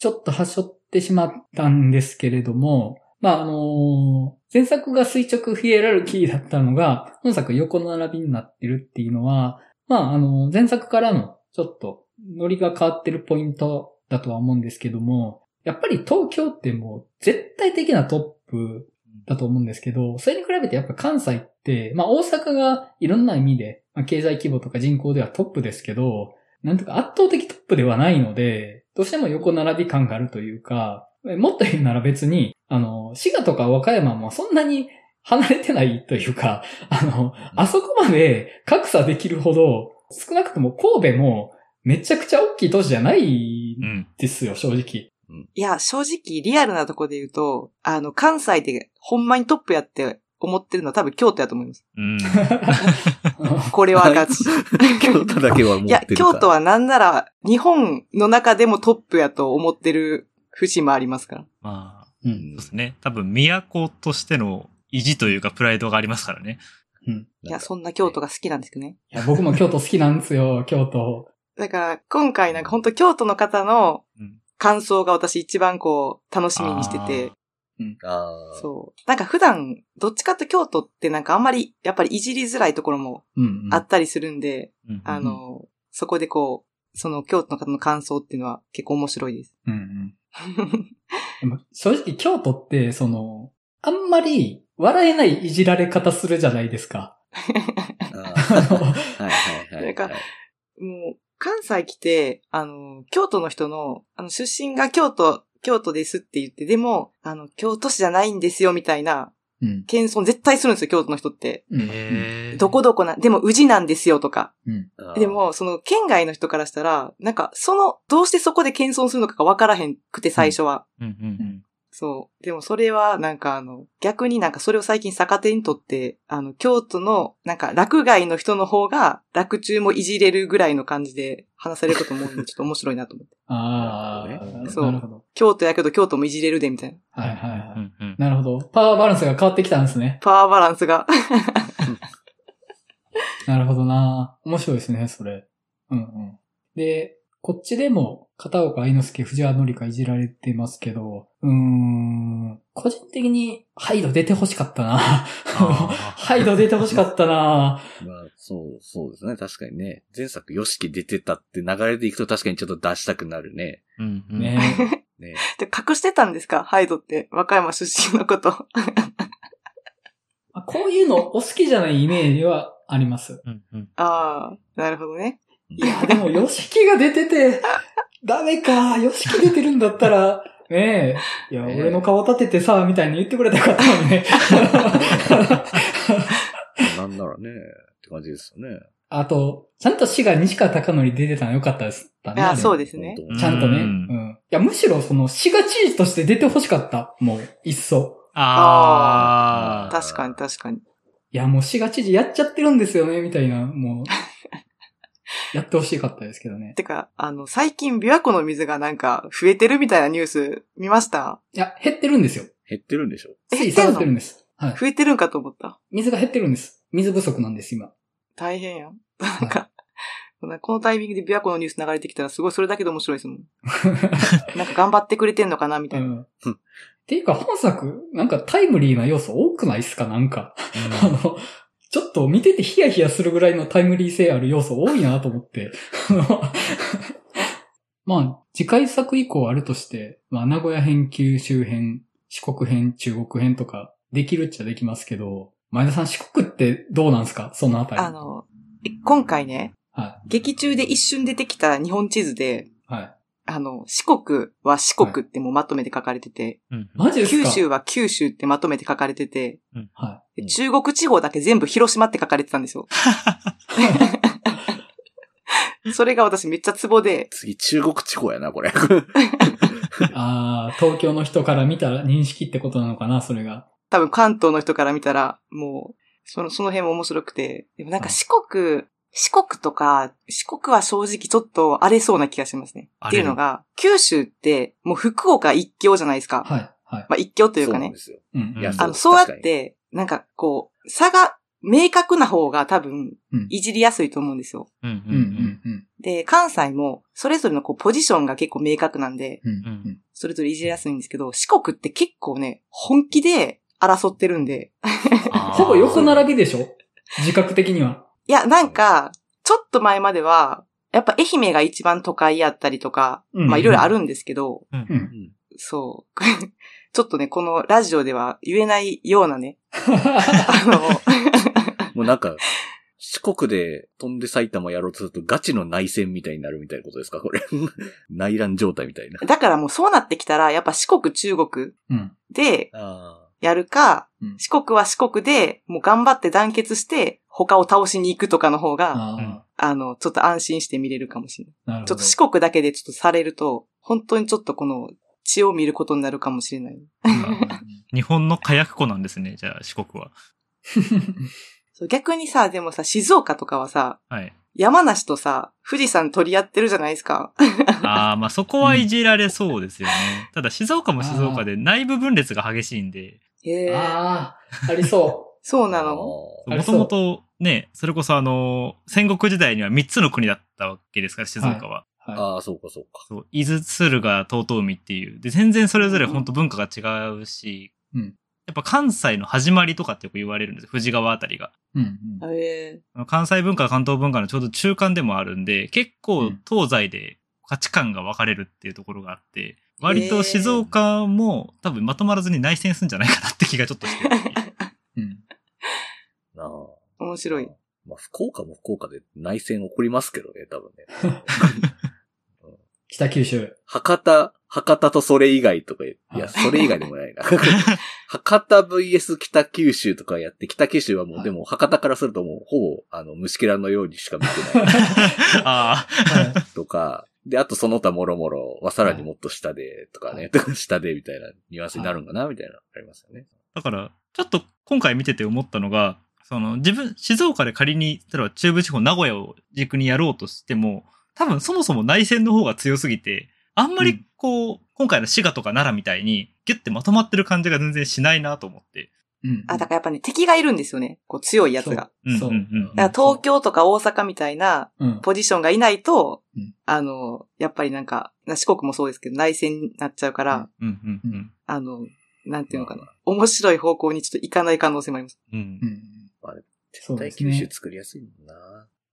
ちょっとはしょってしまったんですけれども、まあ、あのー、前作が垂直ヒエラルキーだったのが、本作横並びになってるっていうのは、まあ、あのー、前作からのちょっとノリが変わってるポイントだとは思うんですけども、やっぱり東京ってもう絶対的なトップだと思うんですけど、それに比べてやっぱ関西って、まあ、大阪がいろんな意味で、まあ、経済規模とか人口ではトップですけど、なんとか圧倒的トップではないので、どうしても横並び感があるというか、もっと言うなら別に、あの、滋賀とか和歌山もそんなに離れてないというか、あの、あそこまで格差できるほど、少なくとも神戸もめちゃくちゃ大きい都市じゃないんですよ、うん、正直。いや、正直リアルなとこで言うと、あの、関西でほんまにトップやって思ってるのは多分京都やと思います。うん、これはガチ。京都だけは思ってるか。いや、京都はなんなら日本の中でもトップやと思ってる節もありますから。まあ、うん、そうですね。多分都としての意地というかプライドがありますからね。うん、いや、そんな京都が好きなんですけどね。いや、僕も京都好きなんですよ、京都。だから今回なんか本当京都の方の感想が私一番こう楽しみにしてて。うん、あそう。なんか普段、どっちかと京都ってなんかあんまり、やっぱりいじりづらいところもあったりするんで、うんうん、あの、そこでこう、その京都の方の感想っていうのは結構面白いです。うんうん、正直京都って、その、あんまり笑えないいじられ方するじゃないですか。なんか、もう、関西来て、あの、京都の人の、あの、出身が京都、京都ですって言って、でも、あの、京都市じゃないんですよ、みたいな、うん、謙遜絶対するんですよ、京都の人って。へーどこどこな、でも、宇治なんですよ、とか。うん、でも、その、県外の人からしたら、なんか、その、どうしてそこで謙遜するのかが分からへんくて、最初は。うんうんうんうん、そう。でも、それは、なんか、あの、逆になんか、それを最近逆手にとって、あの、京都の、なんか、落外の人の方が、落中もいじれるぐらいの感じで、話されることも多いんで、ちょっと面白いなと思って。ああ、そう。なるほど。京都やけど京都もいじれるで、みたいな。はいはいはい、うんうん。なるほど。パワーバランスが変わってきたんですね。パワーバランスが。なるほどな。面白いですね、それ。うんうん。で、こっちでも片岡愛之助、藤原紀香いじられてますけど、うーん、個人的にハイド出てほしかったな。ハイド出てほしかったな。まあ、そう、そうですね。確かにね。前作ヨシキ出てたって流れでいくと確かにちょっと出したくなるね。うん、うん。ねえ。ねえ。で、隠してたんですか？ハイドって和歌山出身のこと。こういうのお好きじゃないイメージはあります。うんうん、ああ、なるほどね。いや、でも、ヨシキが出てて、ダメか、ヨシキ出てるんだったら、ねえ、いや、えー、俺の顔立ててさ、みたいに言ってくれたかったのにね。なんならね、って感じですよね。あと、ちゃんと滋賀西川貴教出てたの良かったです。ね、あ、そうですね。ちゃんとね。うん。うん、いや、むしろ、その、滋賀知事として出てほしかった。もう、いっそ。ああ。確かに確かに。いや、もう滋賀知事やっちゃってるんですよね、みたいな、もう。やってほしかったですけどね。てか、あの、最近、琵琶湖の水がなんか、増えてるみたいなニュース、見ました？いや、減ってるんですよ。減ってるんでしょ？水下がってるんです。はい。増えてるんかと思った。水が減ってるんです。水不足なんです、今。大変やん。なんか、はい、このタイミングで琵琶湖のニュース流れてきたら、すごいそれだけで面白いですもん。なんか頑張ってくれてんのかな、みたいな。うんうん、っていうか、本作、なんかタイムリーな要素多くないっすか、なんか。うん、あの、ちょっと見ててヒヤヒヤするぐらいのタイムリー性ある要素多いなと思って。まあ、次回作以降あるとして、まあ、名古屋編、九州編、四国編、中国編とか、できるっちゃできますけど、前田さん、四国ってどうなんですか？そのあたり。あの、今回ね、はい、劇中で一瞬出てきた日本地図で、はい、あの、四国は四国ってもうまとめて書かれてて、はい、マジですか？九州は九州ってまとめて書かれてて、うんはい中国地方だけ全部広島って書かれてたんですよ。それが私めっちゃツボで。次中国地方やなこれ。ああ、東京の人から見たら認識ってことなのかなそれが。多分関東の人から見たらもうそのその辺も面白くて、でもなんか四国、はい、四国とか四国は正直ちょっと荒れそうな気がしますね。っていうのが九州ってもう福岡一強じゃないですか。はいはい。まあ一強というかね。そうなんですよ。うんうん、あのそうやって。なんかこう差が明確な方が多分いじりやすいと思うんですよ。うんうんうんうん、で関西もそれぞれのこうポジションが結構明確なんで、うんうんうん、それぞれいじりやすいんですけど四国って結構ね本気で争ってるんでほぼ横並びでしょ自覚的には。いやなんかちょっと前まではやっぱ愛媛が一番都会やったりとか、うんうん、まあいろいろあるんですけど、うんうん、そう。ちょっとね、このラジオでは言えないようなね。あの、もうなんか、四国で飛んで埼玉やろうとするとガチの内戦みたいになるみたいなことですかこれ。内乱状態みたいな。だからもうそうなってきたら、やっぱ四国中国でやるか、うん、四国は四国でもう頑張って団結して他を倒しに行くとかの方が、あ, あの、ちょっと安心して見れるかもしれない。ちょっと四国だけでちょっとされると、本当にちょっとこの、血を見ることになるかもしれない。日本の火薬庫なんですね。じゃあ四国は。そう逆にさ、でもさ、静岡とかはさ、はい、山梨とさ、富士山取り合ってるじゃないですか。ああ、まあそこはいじられそうですよね。うん、ただ静岡も静岡で内部分裂が激しいんで。へーああ、ありそう。そうなの。もともとね、それこそあの戦国時代にはみっつの国だったわけですから静岡は。はいはい、ああ、そうか、そうか。そう。伊豆、駿河、遠江っていう。で、全然それぞれ本当文化が違うし、うん、やっぱ関西の始まりとかってよく言われるんですよ。富士川あたりが。うんうんえー、関西文化、関東文化のちょうど中間でもあるんで、結構東西で価値観が分かれるっていうところがあって、うん、割と静岡も、えー、多分まとまらずに内戦するんじゃないかなって気がちょっとしてる。うん。なあ。面白い。まあ、福岡も福岡で内戦起こりますけどね、多分ね。北九州。博多、博多とそれ以外とか、いや、それ以外でもないな。博多 ブイエス 北九州とかやって、北九州はもう、はい、でも博多からするともう、ほぼ、あの、虫けらのようにしか見てない。ああ。とか、で、あとその他もろもろはさらにもっと下で、とかね、はい、下でみたいなニュアンスになるんかな、みたいな、ありますよね。だから、ちょっと今回見てて思ったのが、その、自分、静岡で仮に、例えば中部地方、名古屋を軸にやろうとしても、多分そもそも内戦の方が強すぎて、あんまりこう、うん、今回の滋賀とか奈良みたいにギュッてまとまってる感じが全然しないなと思って。うん、あ、だからやっぱね、敵がいるんですよね。こう強いやつが。そう。だから東京とか大阪みたいなポジションがいないと、うん、あの、やっぱりなんか、四国もそうですけど、内戦になっちゃうから、うんうんうんうん、あの、なんていうのかな、面白い方向にちょっと行かない可能性もあります。うん。うん、あれ、絶対九州作りやすいもんな、ね。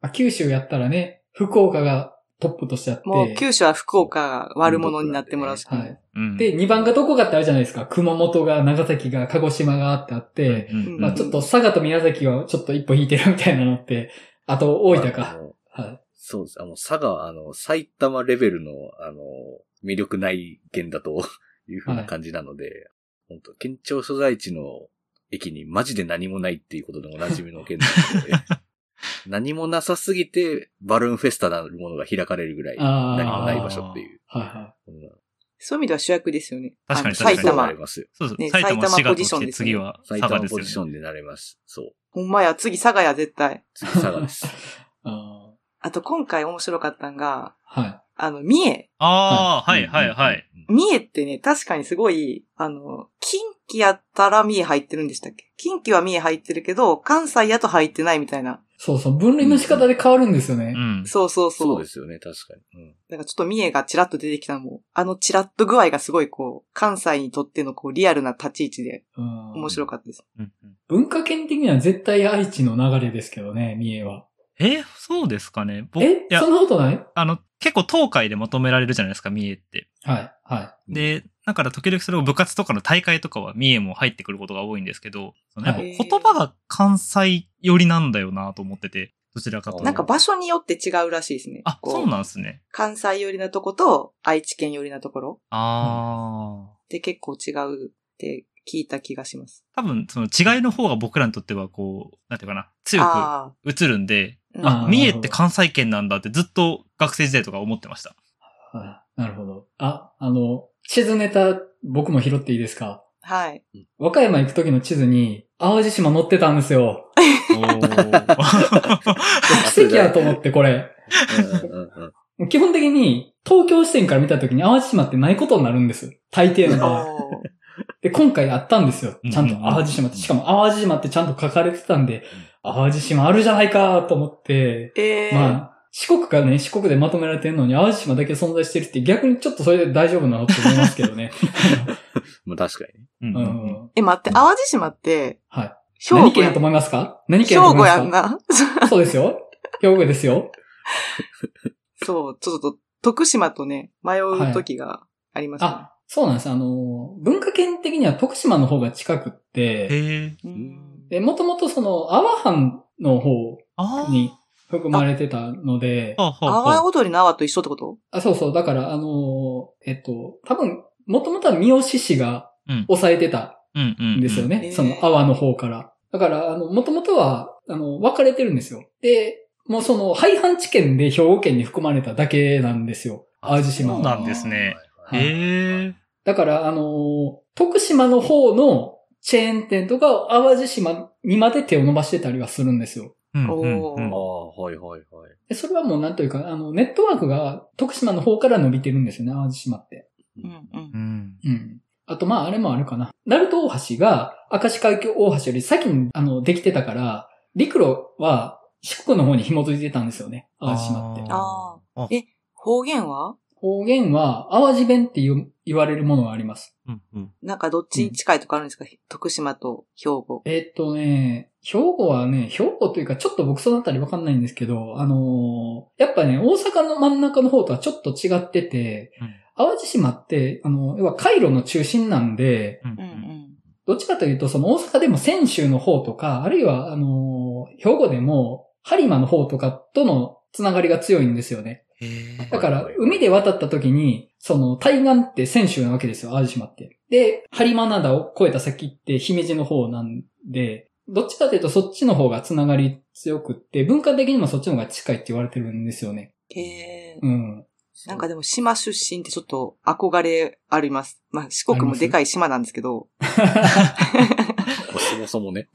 あ、九州やったらね、福岡がトップとしてあって。もう九州は福岡が悪者になってもらうしかない。うん、で、にばんがどこかってあるじゃないですか。熊本が、長崎が、鹿児島があってあって、うんうんまあ、ちょっと佐賀と宮崎はちょっと一歩引いてるみたいなのって、あと大分か。はい。そうです。あの、佐賀、あの、埼玉レベルの、あの、魅力ない県だというふうな感じなので、はい、本当県庁所在地の駅にマジで何もないっていうことでおなじみの県なので、何もなさすぎて、バルーンフェスタなるものが開かれるぐらい、何もない場所っていう。はいはいうん、そういう意味では主役ですよね。確かに確かに。埼玉。そうそう、ね、埼玉ポジションで次は佐賀ですよね。埼玉ポジションでなれます。そう。ほんまや、次佐賀や、絶対。次佐賀です。あ, あと今回面白かったんが、はい、あの、三重。ああ、はい、はい、はい。三重ってね、確かにすごい、あの、近畿やったら三重入ってるんでしたっけ？近畿は三重入ってるけど、関西やと入ってないみたいな。そうそう、分類の仕方で変わるんですよね。うん、そうそうそう。そうですよね、確かに。うん。だからちょっと三重がチラッと出てきたのも、あのチラッと具合がすごいこう、関西にとってのこう、リアルな立ち位置で、面白かったです、うんうん。文化圏的には絶対愛知の流れですけどね、三重は。え、そうですかね。僕え、そんなことない？あの、結構東海で求められるじゃないですか、三重って。はい、はい。で、だから時々それを部活とかの大会とかは三重も入ってくることが多いんですけど、やっぱ言葉が関西寄りなんだよなと思ってて、どちらかと。なんか場所によって違うらしいですね。あ、そうなんですね。関西寄りなとこと愛知県寄りなところ。ああ、うん。で、結構違うって聞いた気がします。多分その違いの方が僕らにとってはこう、なんていうかな、強く映るんで、うん、あ、三重って関西圏なんだってずっと学生時代とか思ってました。あ、なるほど。あ、あの、地図ネタ、僕も拾っていいですか？はい。和歌山行く時の地図に、淡路島載ってたんですよ。お奇跡やと思って、これ。基本的に、東京視点から見た時に淡路島ってないことになるんです。大抵の場合。で、今回あったんですよ。ちゃんと淡路島って。しかも淡路島ってちゃんと書かれてたんで、淡路島あるじゃないかと思って、えー、まあ、四国がね、四国でまとめられてるのに、淡路島だけ存在してるって逆にちょっとそれで大丈夫なのって思いますけどね。まあ確かに、うんうん。え、待って、淡路島って、はい。兵庫。何県だと思いますか？何県だと思いますか？兵庫やんな。そうですよ。兵庫ですよ。そう、ちょっと徳島とね、迷う時があります、ねはい。あ、そうなんです。あの、文化圏的には徳島の方が近くって、へー。で、もともとその、阿波藩の方に、含まれてたので。あわ踊りのあわと一緒ってこと？あ、そうそう。だから、あのー、えっと、多分、もともとは三好氏が抑えてたんですよね。うんうんうん、そのあわの方から。だから、あの、もともとは、あの、分かれてるんですよ。で、もうその、廃藩置県で兵庫県に含まれただけなんですよ。淡路島は。そうなんですね。はい、へぇ、はい、だから、あのー、徳島の方のチェーン店とか、淡路島にまで手を伸ばしてたりはするんですよ。うんうんうん、ああ、はいはいはい。それはもうなんというか、あの、ネットワークが徳島の方から伸びてるんですよね、淡路島って。うんうん。うん。あと、まあ、あれもあるかな。鳴門大橋が、明石海峡大橋より先に、あの、できてたから、陸路は四国の方に紐づいてたんですよね、淡路島って。ああ。え、方言は？方言は、淡路弁っていう言われるものがあります。うんうん、なんかどっちに近いとかあるんですか、うん、徳島と兵庫。えー、っとね、兵庫はね、兵庫というかちょっと僕そのあたりわかんないんですけど、あのー、やっぱね、大阪の真ん中の方とはちょっと違ってて、うん、淡路島って、あの、要は海路の中心なんで、うんうん、どっちかというと、その大阪でも泉州の方とか、あるいは、あのー、兵庫でも、播磨の方とかとのつながりが強いんですよね。だから、海で渡った時に、その、対岸って泉州なわけですよ、淡路島って。で、播磨灘を越えた先って姫路の方なんで、どっちかというとそっちの方がつながり強くって、文化的にもそっちの方が近いって言われてるんですよね。へー。うん。なんかでも島出身ってちょっと憧れあります。まあ、四国もでかい島なんですけど。そもそもね。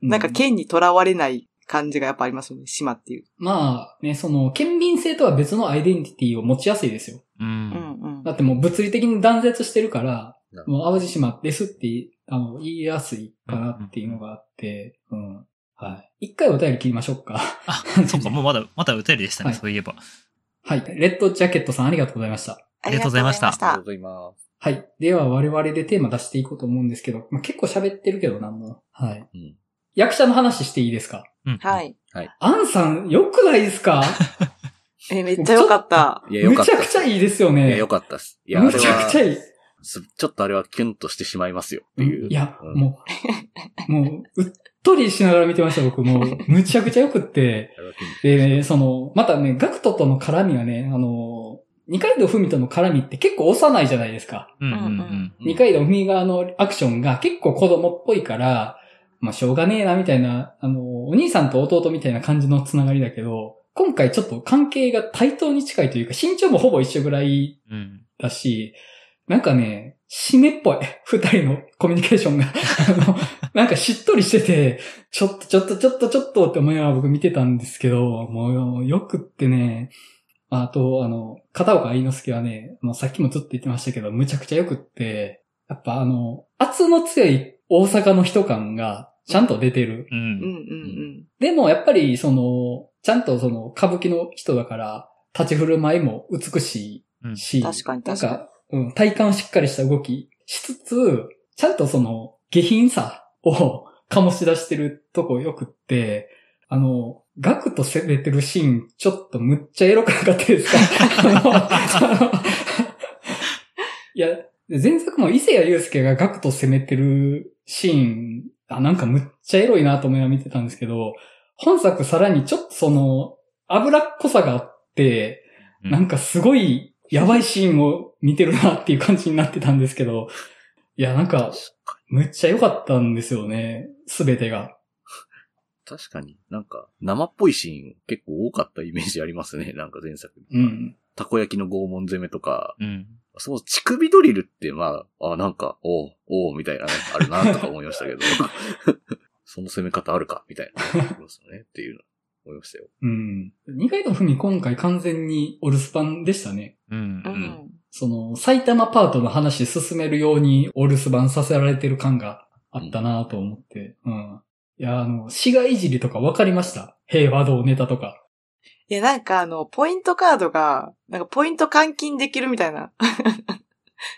なんか県にとらわれない感じがやっぱありますよね、島っていう。まあね、その、県民性とは別のアイデンティティを持ちやすいですよ。うん。だってもう物理的に断絶してるから、もう淡路島ですってあの、言いやすいかなっていうのがあって、うんうんうん、はい。一回お便り切りましょうか。あ、そうか、もうまだ、まだお便りでしたね、はい、そういえば。はい。レッドジャケットさんありがとうございました。ありがとうございました。ありがとうございます。はい。では我々でテーマ出していこうと思うんですけど、まあ、結構喋ってるけどなんも。はい、うん。役者の話していいですか？うん。はい。はい。アンさん、良くないですか？え、めっちゃ良かった。いや、良かった。めちゃくちゃいいですよね。いや、良かったです。いや、めちゃくちゃいい。ちょっとあれはキュンとしてしまいますよっていう。いや、うん、もう、もう、うっとりしながら見てました、僕も。むちゃくちゃ良くって。で、その、またね、ガクトとの絡みはね、あの、二階堂ふみとの絡みって結構幼いじゃないですか。うんうんうん、二階堂ふみ側のアクションが結構子供っぽいから、まあしょうがねえなみたいな、あの、お兄さんと弟みたいな感じのつながりだけど、今回ちょっと関係が対等に近いというか、身長もほぼ一緒ぐらいだし、うん、なんかね、締めっぽい。二人のコミュニケーションがあの、なんかしっとりしてて、ちょっとちょっとちょっとちょっとって思いながら僕見てたんですけど、もうよくってね、あと、あの、片岡愛之助はね、もうさっきもずっと言ってましたけど、むちゃくちゃよくって、やっぱあの、圧の強い大阪の人感がちゃんと出てる。うんうんうん、でもやっぱりその、ちゃんとその歌舞伎の人だから、立ち振る舞いも美しいし、うん、確かに確かに。なんか、うん、体幹をしっかりした動きしつつ、ちゃんとその下品さを醸し出してるとこよくって、あの、ガクと攻めてるシーン、ちょっとむっちゃエロくなかったですか？あの、あのいや、前作も伊勢谷友介がガクと攻めてるシーン、あ、なんかむっちゃエロいなと思いながら見てたんですけど、本作さらにちょっとその、脂っこさがあって、なんかすごいやばいシーンを見てるなっていう感じになってたんですけど、いや、なんか、むっちゃ良かったんですよね、すべてが。確かになんか生っぽいシーン結構多かったイメージありますね。なんか前作に。うん。たこ焼きの拷問攻めとか、うん、その乳首ドリルってまあ、あなんか、おう、おうみたいな、ね、あるなとか思いましたけど、その攻め方あるかみたいな、ね。そうね。っていうの思いましたよ。うん。二階堂ふみ今回完全にオルスパンでしたね。うん、うん。その埼玉パートの話進めるようにオルスパンさせられてる感があったなと思って。うん。うんいや、あの、市街いじりとか分かりました。平和道ネタとか。いや、なんかあの、ポイントカードが、なんかポイント換金できるみたいな。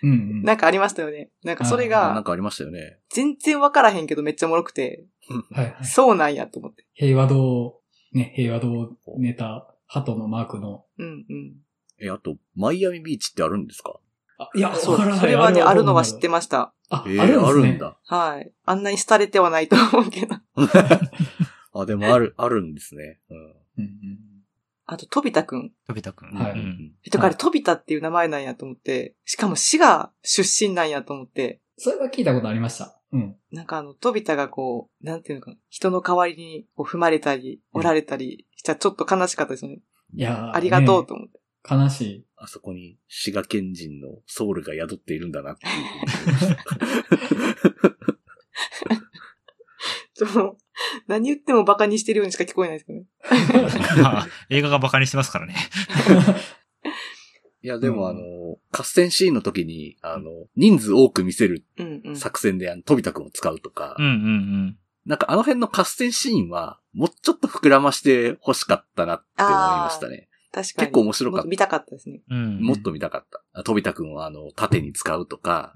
うんうん、なんかありましたよね。なんかそれが、なんかありましたよね。全然分からへんけどめっちゃおもろくて。はいはい、そうなんやと思って。平和道、ね、平和道ネタ、鳩のマークの。うんうん。え、あと、マイアミビーチってあるんですか？あいや、そう、それはね、あるのは知ってました。あ、えー、あるんですね。あるんだ。はい。あんなに廃れてはないと思うけど。あ、でもある、あるんですね。うんうん、あと、飛田くん。飛田くん。はい。うん、とかあれ、飛田っていう名前なんやと思って、しかも滋賀出身なんやと思って。それは聞いたことありました。うん。なんかあの、飛田がこう、なんていうのかな、人の代わりにこう踏まれたり、折られたりしちゃちょっと悲しかったですよね。いやありがとうと思って。ね悲しい。あそこに滋賀県人のソウルが宿っているんだなっていう。何言ってもバカにしてるようにしか聞こえないですけどね、まあ。映画がバカにしてますからね。いや、でもあの、合戦シーンの時に、あの、人数多く見せる作戦で、あの、飛田くんを使うとか、うんうんうん、なんかあの辺の合戦シーンは、もうちょっと膨らまして欲しかったなって思いましたね。確かに。結構面白かった。もっと見たかったですね。うん、もっと見たかった。飛田くんをあの、盾に使うとか、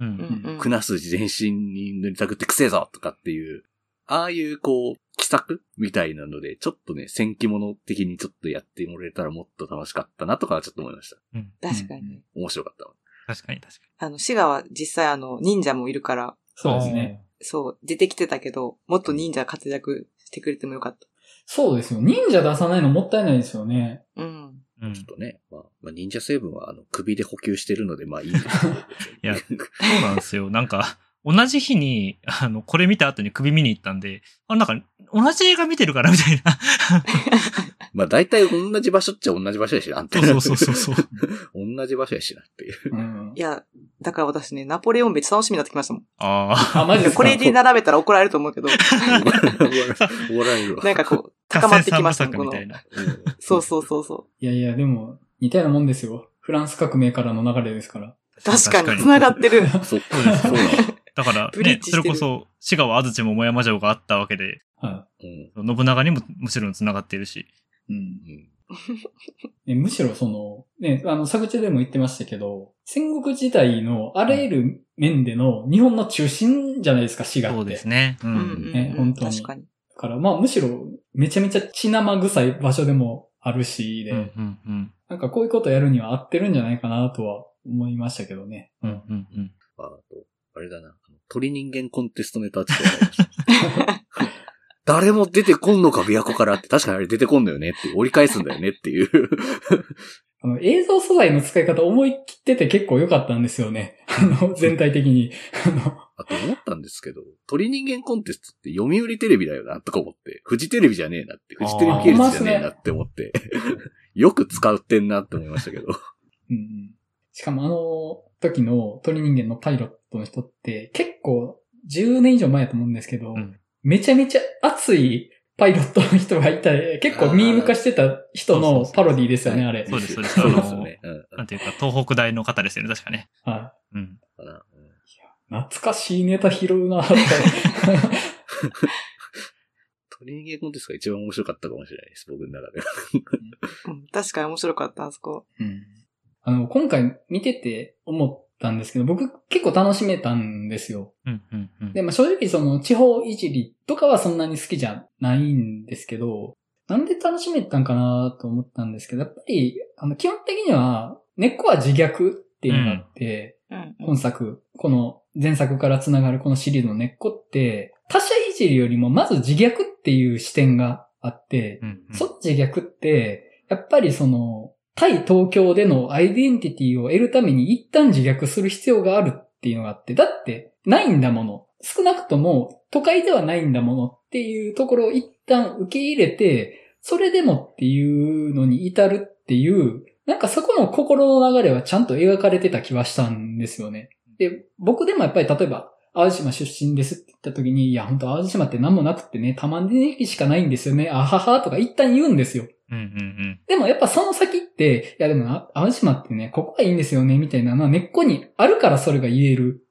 くなすじ全身に塗りたくってくせえぞとかっていう、ああいうこう、奇策みたいなので、ちょっとね、戦記物的にちょっとやってもらえたらもっと楽しかったなとかはちょっと思いました。うん、確かに。面白かった。確かに確かに。あの、滋賀は実際あの、忍者もいるから。そうですね。そう、出てきてたけど、もっと忍者活躍してくれてもよかった。そうですよ。忍者出さないのもったいないですよね。うん。ちょっとね、まあ、まあ、忍者成分はあの首で補給してるので、まあいいんですけど。いや、そうなんですよ。なんか、同じ日に、あの、これ見た後に首見に行ったんで、あ、なんか、同じ映画見てるから、みたいな。まあ大体同じ場所っちゃ同じ場所やしな、あんたそうそうそうそう。同じ場所やしなっていう。うん、いや、だから私ね、ナポレオンめっちゃ楽しみになってきましたもん。ああ、マジですか？これで並べたら怒られると思うけど。怒られるわ。なんかこう、高まってきましたね、この。そうそうそうそう。いやいや、でも、似たようなもんですよ。フランス革命からの流れですから。確かに、繋がってる。そう、そうなの。だから、ね、それこそ滋賀は安土桃山城があったわけで、はい、信長にもむしろ繋がっているし、うんね、むしろその、ね、あの、作中でも言ってましたけど、戦国時代のあらゆる面での日本の中心じゃないですか、滋賀って。そうですね。うん。ね、本当に。確かに。だから、まあ、むしろ、めちゃめちゃ血生臭い場所でもあるし、で、うんうんうん、なんかこういうことやるには合ってるんじゃないかなとは思いましたけどね。うんうんうん。あと、あれだな、鳥人間コンテストネタって言われました。誰も出てこんのか、琵琶湖からって。確かにあれ出てこんのよねって、折り返すんだよねっていうあの。映像素材の使い方思い切ってて結構良かったんですよね。あの、全体的に。あと思ったんですけど、鳥人間コンテストって読売テレビだよな、とか思って。フジテレビじゃねえなって、フジテレビ系列じゃねえなって思って。よく使ってんなって思いましたけど。うん、しかもあの時の鳥人間のパイロットの人って、結構じゅうねん以上前だと思うんですけど、うん、めちゃめちゃ熱いパイロットの人がいたり、結構ミーム化してた人のパロディですよね、あれ。そうです、そうです。そうですね。なんていうか、東北大の方ですよね、確かね。はい。うん。いや、懐かしいネタ拾うなぁ。鳥人間コンテストが一番面白かったかもしれないです、僕の中では。確かに面白かった、あそこ。うん。あの、今回見てて思って、たんですけど、僕結構楽しめたんですよ。うんうんうん、で、まあ、正直その地方いじりとかはそんなに好きじゃないんですけど、なんで楽しめたんかなと思ったんですけど、やっぱりあの基本的には根っこは自虐っていうのがあって、うん、本作この前作からつながるこのシリーズの根っこって他者いじりよりもまず自虐っていう視点があって、うんうん、その自虐ってやっぱりその対東京でのアイデンティティを得るために一旦自虐する必要があるっていうのがあって、だってないんだもの。少なくとも都会ではないんだものっていうところを一旦受け入れて、それでもっていうのに至るっていう、なんかそこの心の流れはちゃんと描かれてた気はしたんですよね。で、僕でもやっぱり例えば、淡路島出身ですって言った時に、いや本当淡路島って何もなくてね、玉ねぎしかないんですよね、あははとか一旦言うんですよ。うんうんうん、でもやっぱその先って、いやでもな、淡路島ってね、ここがいいんですよね、みたいなのは根っこにあるからそれが言える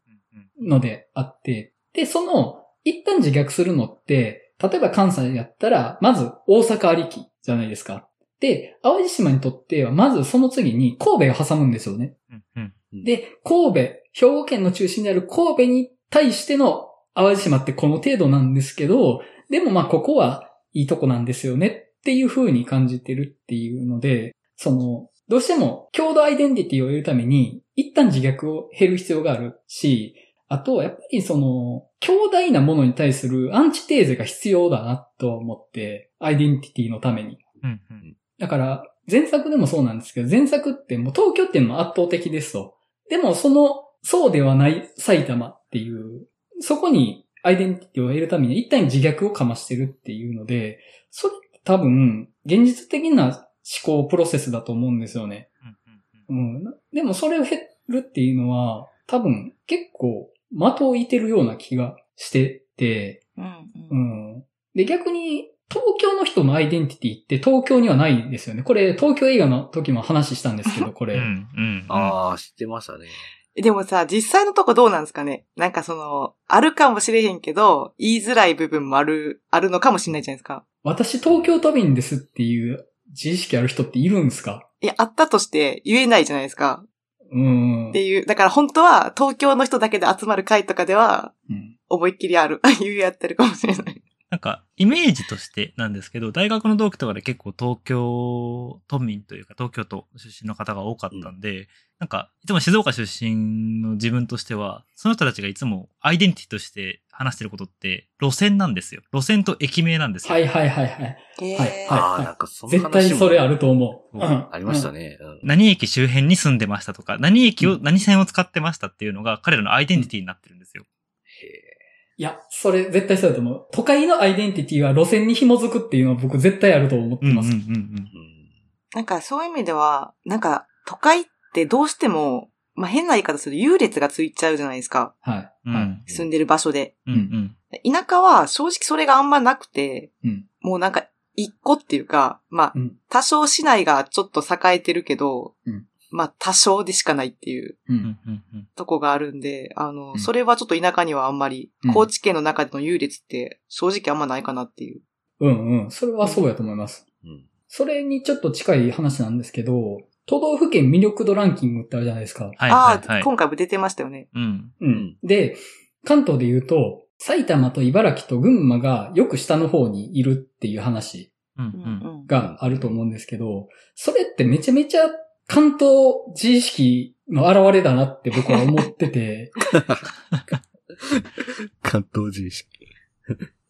のであって、で、その、一旦自虐するのって、例えば関西やったら、まず大阪ありきじゃないですか。で、淡路島にとっては、まずその次に神戸を挟むんですよね。うんうんうん、で、神戸、兵庫県の中心である神戸に対しての淡路島ってこの程度なんですけど、でもまあここはいいとこなんですよね。っていう風に感じてるっていうので、その、どうしても郷土アイデンティティを得るために、一旦自虐を減る必要があるし、あと、やっぱりその、強大なものに対するアンチテーゼが必要だなと思って、アイデンティティのために。うんうん、だから、前作でもそうなんですけど、前作ってもう東京っていうのは圧倒的ですと。でも、その、そうではない埼玉っていう、そこにアイデンティティを得るために一旦自虐をかましてるっていうので、それ多分、現実的な思考プロセスだと思うんですよね。うんうんうんうん、でもそれを減るっていうのは、多分結構的を射てるような気がしてて、うんうんうん、で逆に東京の人のアイデンティティって東京にはないんですよね。これ東京映画の時も話したんですけど、これ。うんうん、ああ、知ってましたね。でもさ、実際のとこどうなんですかね。なんかその、あるかもしれへんけど、言いづらい部分もある、あるのかもしれないじゃないですか。私東京都民ですっていう自意識ある人っているんですか？いや、あったとして言えないじゃないですか。うん。っていう、だから本当は東京の人だけで集まる会とかでは、思いっきりある、うん、言い合ってるかもしれない。なんか、イメージとしてなんですけど、大学の同期とかで結構東京都民というか、東京都出身の方が多かったんで、うん、なんか、いつも静岡出身の自分としては、その人たちがいつもアイデンティティとして話してることって、路線なんですよ。路線と駅名なんですよ。はいはいはいはい。えー、はいはい。ああ、なんかその話も、絶対それあると思う。うん、ありましたね、うん。何駅周辺に住んでましたとか、何駅を、うん、何線を使ってましたっていうのが、彼らのアイデンティティになってるんですよ。うん、へえ。いや、それ絶対そうだと思う。都会のアイデンティティは路線に紐づくっていうのは僕絶対あると思ってます。うんうんうんうん、なんかそういう意味では、なんか都会ってどうしても、まあ、変な言い方すると優劣がついちゃうじゃないですか。はい。はい、住んでる場所で、うんうん。田舎は正直それがあんまなくて、うん、もうなんか一個っていうか、まあ、うん、多少市内がちょっと栄えてるけど、うん、まあ多少でしかないっていうとこがあるんで、あの、それはちょっと田舎にはあんまり、高知県の中での優劣って正直あんまないかなっていう。うんうん。それはそうやと思います。うん、それにちょっと近い話なんですけど、都道府県魅力度ランキングってあるじゃないですか。はいはいはい、ああ、今回も出てましたよね。うん。うん。で、関東で言うと、埼玉と茨城と群馬がよく下の方にいるっていう話があると思うんですけど、それってめちゃめちゃ関東自意識の表れだなって僕は思ってて。関東自意識。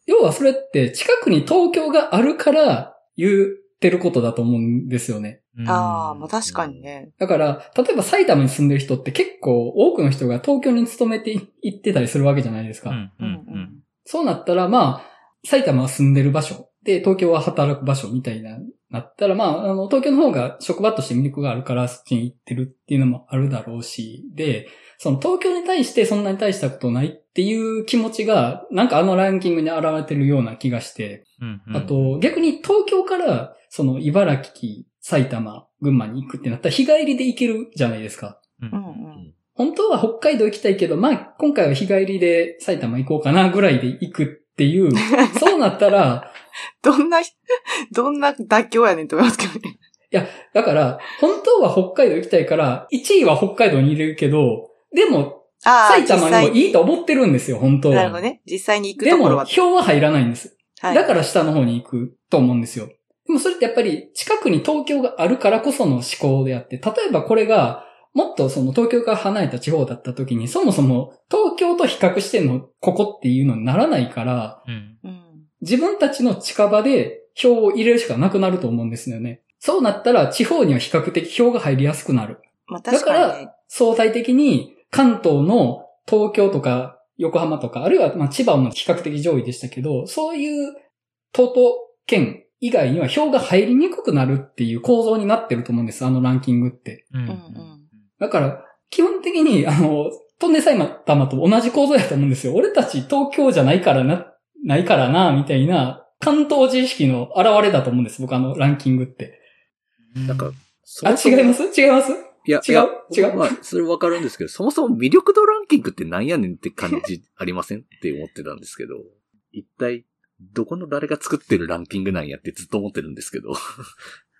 要はそれって近くに東京があるから言ってることだと思うんですよね。ああ、まあ確かにね。だから、例えば埼玉に住んでる人って結構多くの人が東京に勤めて行ってたりするわけじゃないですか。うんうんうん、そうなったら、まあ、埼玉は住んでる場所で、東京は働く場所みたいな、なったら、まあ、あの、東京の方が職場として魅力があるからそっちに行ってるっていうのもあるだろうし、で、その東京に対してそんなに大したことないっていう気持ちが、なんかあのランキングに現れてるような気がして、うんうん、あと、逆に東京から、その茨城、埼玉、群馬に行くってなったら日帰りで行けるじゃないですか。うんうん、本当は北海道行きたいけど、まあ今回は日帰りで埼玉行こうかなぐらいで行くっていう、そうなったら、どんな、どんな妥協やねんと思いますけどね。いや、だから、本当は北海道行きたいから、いちいは北海道に入れるけど、でも、埼玉にもいいと思ってるんですよ、本当は。なるほどね。実際に行くところは。でも、票は入らないんです。はい、だから下の方に行くと思うんですよ。でもそれってやっぱり近くに東京があるからこその思考であって、例えばこれがもっとその東京から離れた地方だった時にそもそも東京と比較してのここっていうのにならないから、うん、自分たちの近場で票を入れるしかなくなると思うんですよね。そうなったら地方には比較的票が入りやすくなる。まあ、確かに。だから相対的に関東の東京とか横浜とかあるいはまあ千葉も比較的上位でしたけど、そういう都道県以外には票が入りにくくなるっていう構造になってると思うんです、あのランキングって。うんうん、だから、基本的に、あの、飛んで埼玉と同じ構造だと思うんですよ。俺たち東京じゃないからな、ないからな、みたいな、関東自意識の現れだと思うんです、僕あのランキングって。なんか、そもそもあ、違います違いますいや、違う違う。まあ、それわかるんですけど、そもそも魅力度ランキングってなんやねんって感じありませんって思ってたんですけど、一体、どこの誰が作ってるランキングなんやってずっと思ってるんですけど。い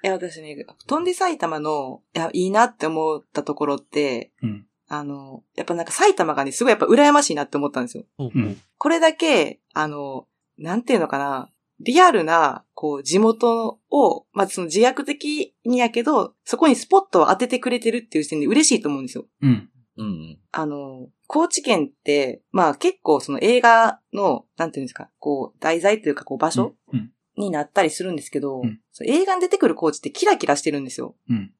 や、私ね、飛んで埼玉の、いや、いいなって思ったところって、うん、あの、やっぱなんか埼玉がね、すごいやっぱ羨ましいなって思ったんですよ。うん、これだけ、あの、なんていうのかな、リアルな、こう、地元を、まあ、その自虐的にやけど、そこにスポットを当ててくれてるっていう時点で嬉しいと思うんですよ。うん。うん、あの、高知県って、まあ結構その映画の、なんていうんですか、こう、題材というかこう場所、うん、になったりするんですけど、うん、映画に出てくる高知ってキラキラしてるんですよ。うん、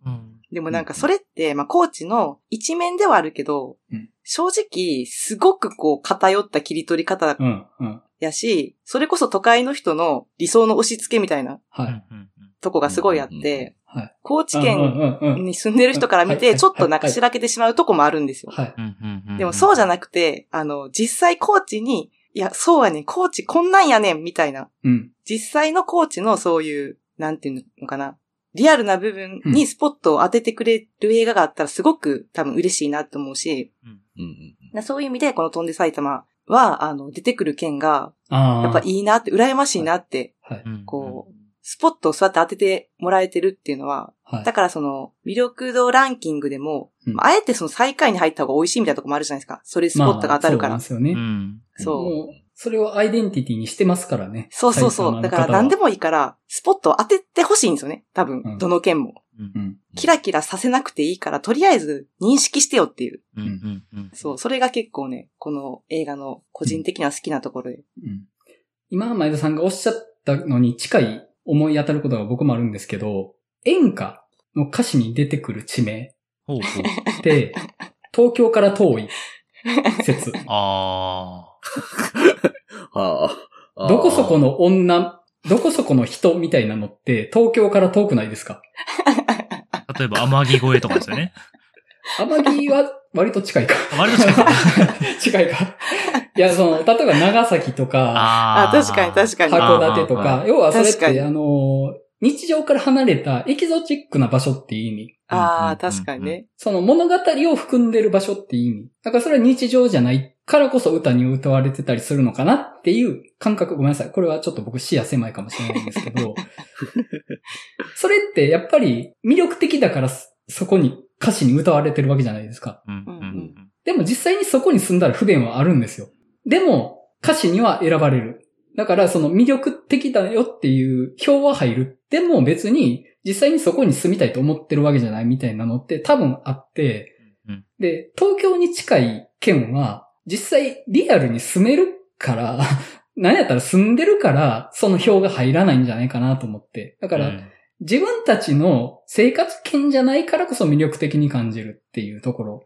でもなんかそれって、まあ高知の一面ではあるけど、うん、正直すごくこう偏った切り取り方やし、それこそ都会の人の理想の押し付けみたいな、はい、とこがすごいあって、はい、高知県に住んでる人から見て、ちょっとなんかしらけてしまうとこもあるんですよ。はい、でもそうじゃなくて、あの、実際高知に、いや、そうやねん、高知こんなんやねん、みたいな、うん。実際の高知のそういう、なんていうのかな、リアルな部分にスポットを当ててくれる映画があったらすごく多分嬉しいなと思うし、うん、そういう意味でこの飛んで埼玉は、あの、出てくる県が、やっぱいいなって、羨ましいなって、はいはい、こう、スポットをそうやって当ててもらえてるっていうのは、はい、だからその、魅力度ランキングでも、うん、あえてその最下位に入った方が美味しいみたいなとこもあるじゃないですか。それスポットが当たるから。まあ、そうなんですよね。うん、そう。もうそれをアイデンティティにしてますからね。そうそうそう。だから何でもいいから、スポットを当ててほしいんですよね。多分、うん、どの県も、うんうん。キラキラさせなくていいから、とりあえず認識してよっていう。うんうんうん、そう、それが結構ね、この映画の個人的には好きなところで。うん、今、前田さんがおっしゃったのに近い、思い当たることが僕もあるんですけど、演歌の歌詞に出てくる地名って、東京から遠い説。ああ。どこそこの女、どこそこの人みたいなのって、東京から遠くないですか？例えば、天城越えとかですよね。天城は割と近いか。割と近いか。近いか。いや、その、例えば長崎とか、ああ、確かに確かに。函館とか、要はそれって、あの、日常から離れたエキゾチックな場所っていう意味。ああ、確かにね。その物語を含んでる場所っていう意味。だからそれは日常じゃないからこそ歌に歌われてたりするのかなっていう感覚。ごめんなさい。これはちょっと僕視野狭いかもしれないんですけど。それってやっぱり魅力的だからそこに歌詞に歌われてるわけじゃないですか。うんうんうん、でも実際にそこに住んだら不便はあるんですよ。でも歌詞には選ばれる。だからその魅力的だよっていう票は入る。でも別に実際にそこに住みたいと思ってるわけじゃないみたいなのって多分あって、うん、で、東京に近い県は実際リアルに住めるから、なんやったら住んでるからその票が入らないんじゃないかなと思って。だから、うん、自分たちの生活圏じゃないからこそ魅力的に感じるっていうところ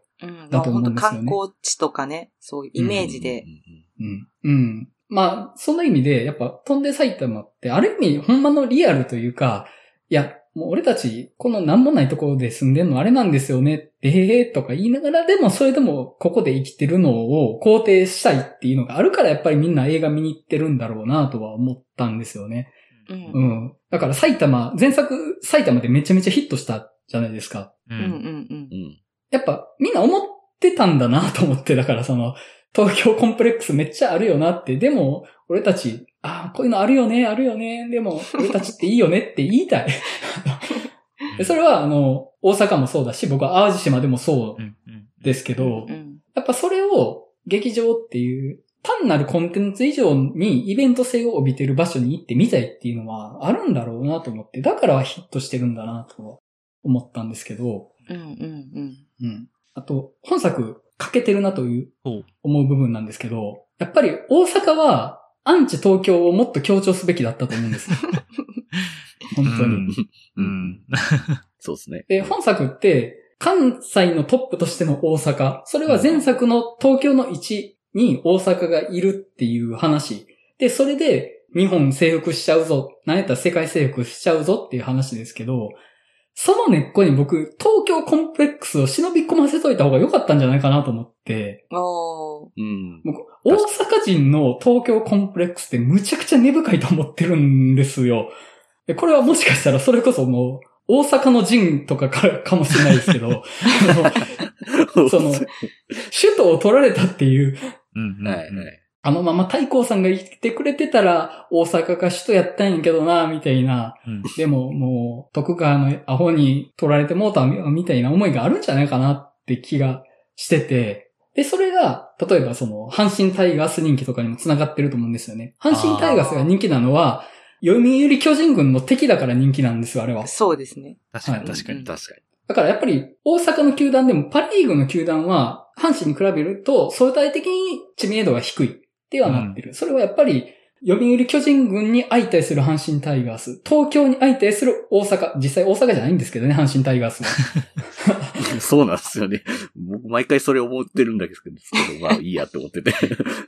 だと思うんですよね。うん、まあ、観光地とかね、そういうイメージで。うん。うん。うんまあ、その意味で、やっぱ、飛んで埼玉って、ある意味、ほんまのリアルというか、いや、もう俺たち、このなんもないところで住んでんのあれなんですよね、ええー、とか言いながら、でも、それでも、ここで生きてるのを肯定したいっていうのがあるから、やっぱりみんな映画見に行ってるんだろうな、とは思ったんですよね。うん。うん。だから、埼玉、前作、埼玉でめちゃめちゃヒットしたじゃないですか。うんうんうん。やっぱ、みんな思ってたんだな、と思って、だから、その、東京コンプレックスめっちゃあるよなって、でも、俺たち、ああ、こういうのあるよね、あるよね、でも、俺たちっていいよねって言いたい。それは、あの、大阪もそうだし、僕は淡路島でもそうですけど、やっぱそれを劇場っていう、単なるコンテンツ以上にイベント性を帯びてる場所に行ってみたいっていうのはあるんだろうなと思って、だからヒットしてるんだなと思ったんですけど、うんうんうんうん、あと、本作、欠けてるなという思う部分なんですけど、やっぱり大阪はアンチ東京をもっと強調すべきだったと思うんですよ。本当に。うんうん、そうですね。で、本作って関西のトップとしての大阪、それは前作の東京の位置に大阪がいるっていう話。で、それで日本征服しちゃうぞ、なんやったら世界征服しちゃうぞっていう話ですけど、その根っこに僕、東京コンプレックスを忍び込ませといた方が良かったんじゃないかなと思って。あうん、僕大阪人の東京コンプレックスってむちゃくちゃ根深いと思ってるんですよ。これはもしかしたらそれこそもう、大阪の人とかからかもしれないですけど、その、首都を取られたっていう。うん、ないない。あのまま太閤さんが生きてくれてたら大阪が首都やったんやけどなみたいな、うん、でももう徳川のアホに取られてもうたみたいな思いがあるんじゃないかなって気がしてて、でそれが例えばその阪神タイガース人気とかにもつながってると思うんですよね。阪神タイガースが人気なのは読売巨人軍の敵だから人気なんですよ、あれは。そうですね。確かに確かに確かに。だからやっぱり大阪の球団でもパリーグの球団は阪神に比べると相対的に知名度が低い。ではなってる、うん。それはやっぱり、読売巨人軍に相対する阪神タイガース、東京に相対する大阪、実際大阪じゃないんですけどね、阪神タイガースは。そうなんですよね。僕毎回それ思ってるんだけど、まあいいやって思ってて。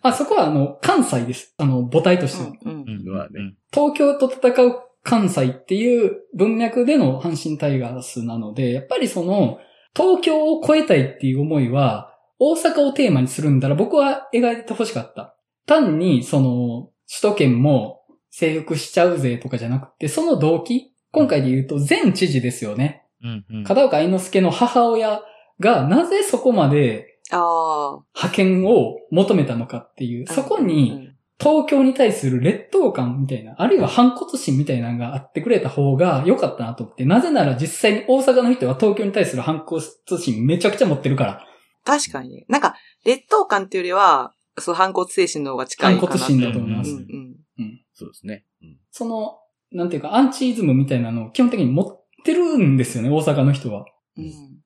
あそこはあの、関西です。あの、母体としての、うんうんまあね。東京と戦う関西っていう文脈での阪神タイガースなので、やっぱりその、東京を超えたいっていう思いは、大阪をテーマにするんだら僕は描いてほしかった。単に、その、首都圏も征服しちゃうぜとかじゃなくて、その動機、今回で言うと前知事ですよね。うんうん、片岡愛之助の母親がなぜそこまで派遣を求めたのかっていう、そこに東京に対する劣等感みたいな、あるいは反骨心みたいなのがあってくれた方が良かったなと思って、なぜなら実際に大阪の人は東京に対する反骨心めちゃくちゃ持ってるから。確かに。なんか、劣等感っていうよりは、そう、反骨精神の方が近いかな。反骨心だと思います。うんうんうん、そうですね、うん。その、なんていうか、アンチイズムみたいなのを基本的に持ってるんですよね、大阪の人は。うん、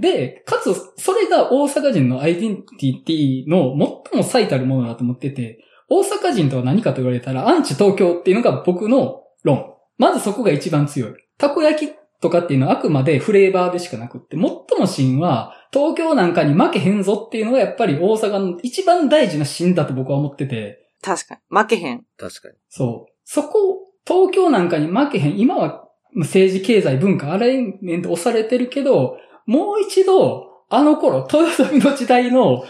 で、かつ、それが大阪人のアイデンティティの最も最たるものだと思ってて、大阪人とは何かと言われたら、アンチ東京っていうのが僕の論。まずそこが一番強い。たこ焼きとかっていうのはあくまでフレーバーでしかなくって、最も芯は、東京なんかに負けへんぞっていうのがやっぱり大阪の一番大事な芯だと僕は思ってて。確かに。負けへん。確かに。そう。そこ、東京なんかに負けへん。今は政治、経済、文化、アライメント押されてるけど、もう一度あの頃、豊臣の時代の大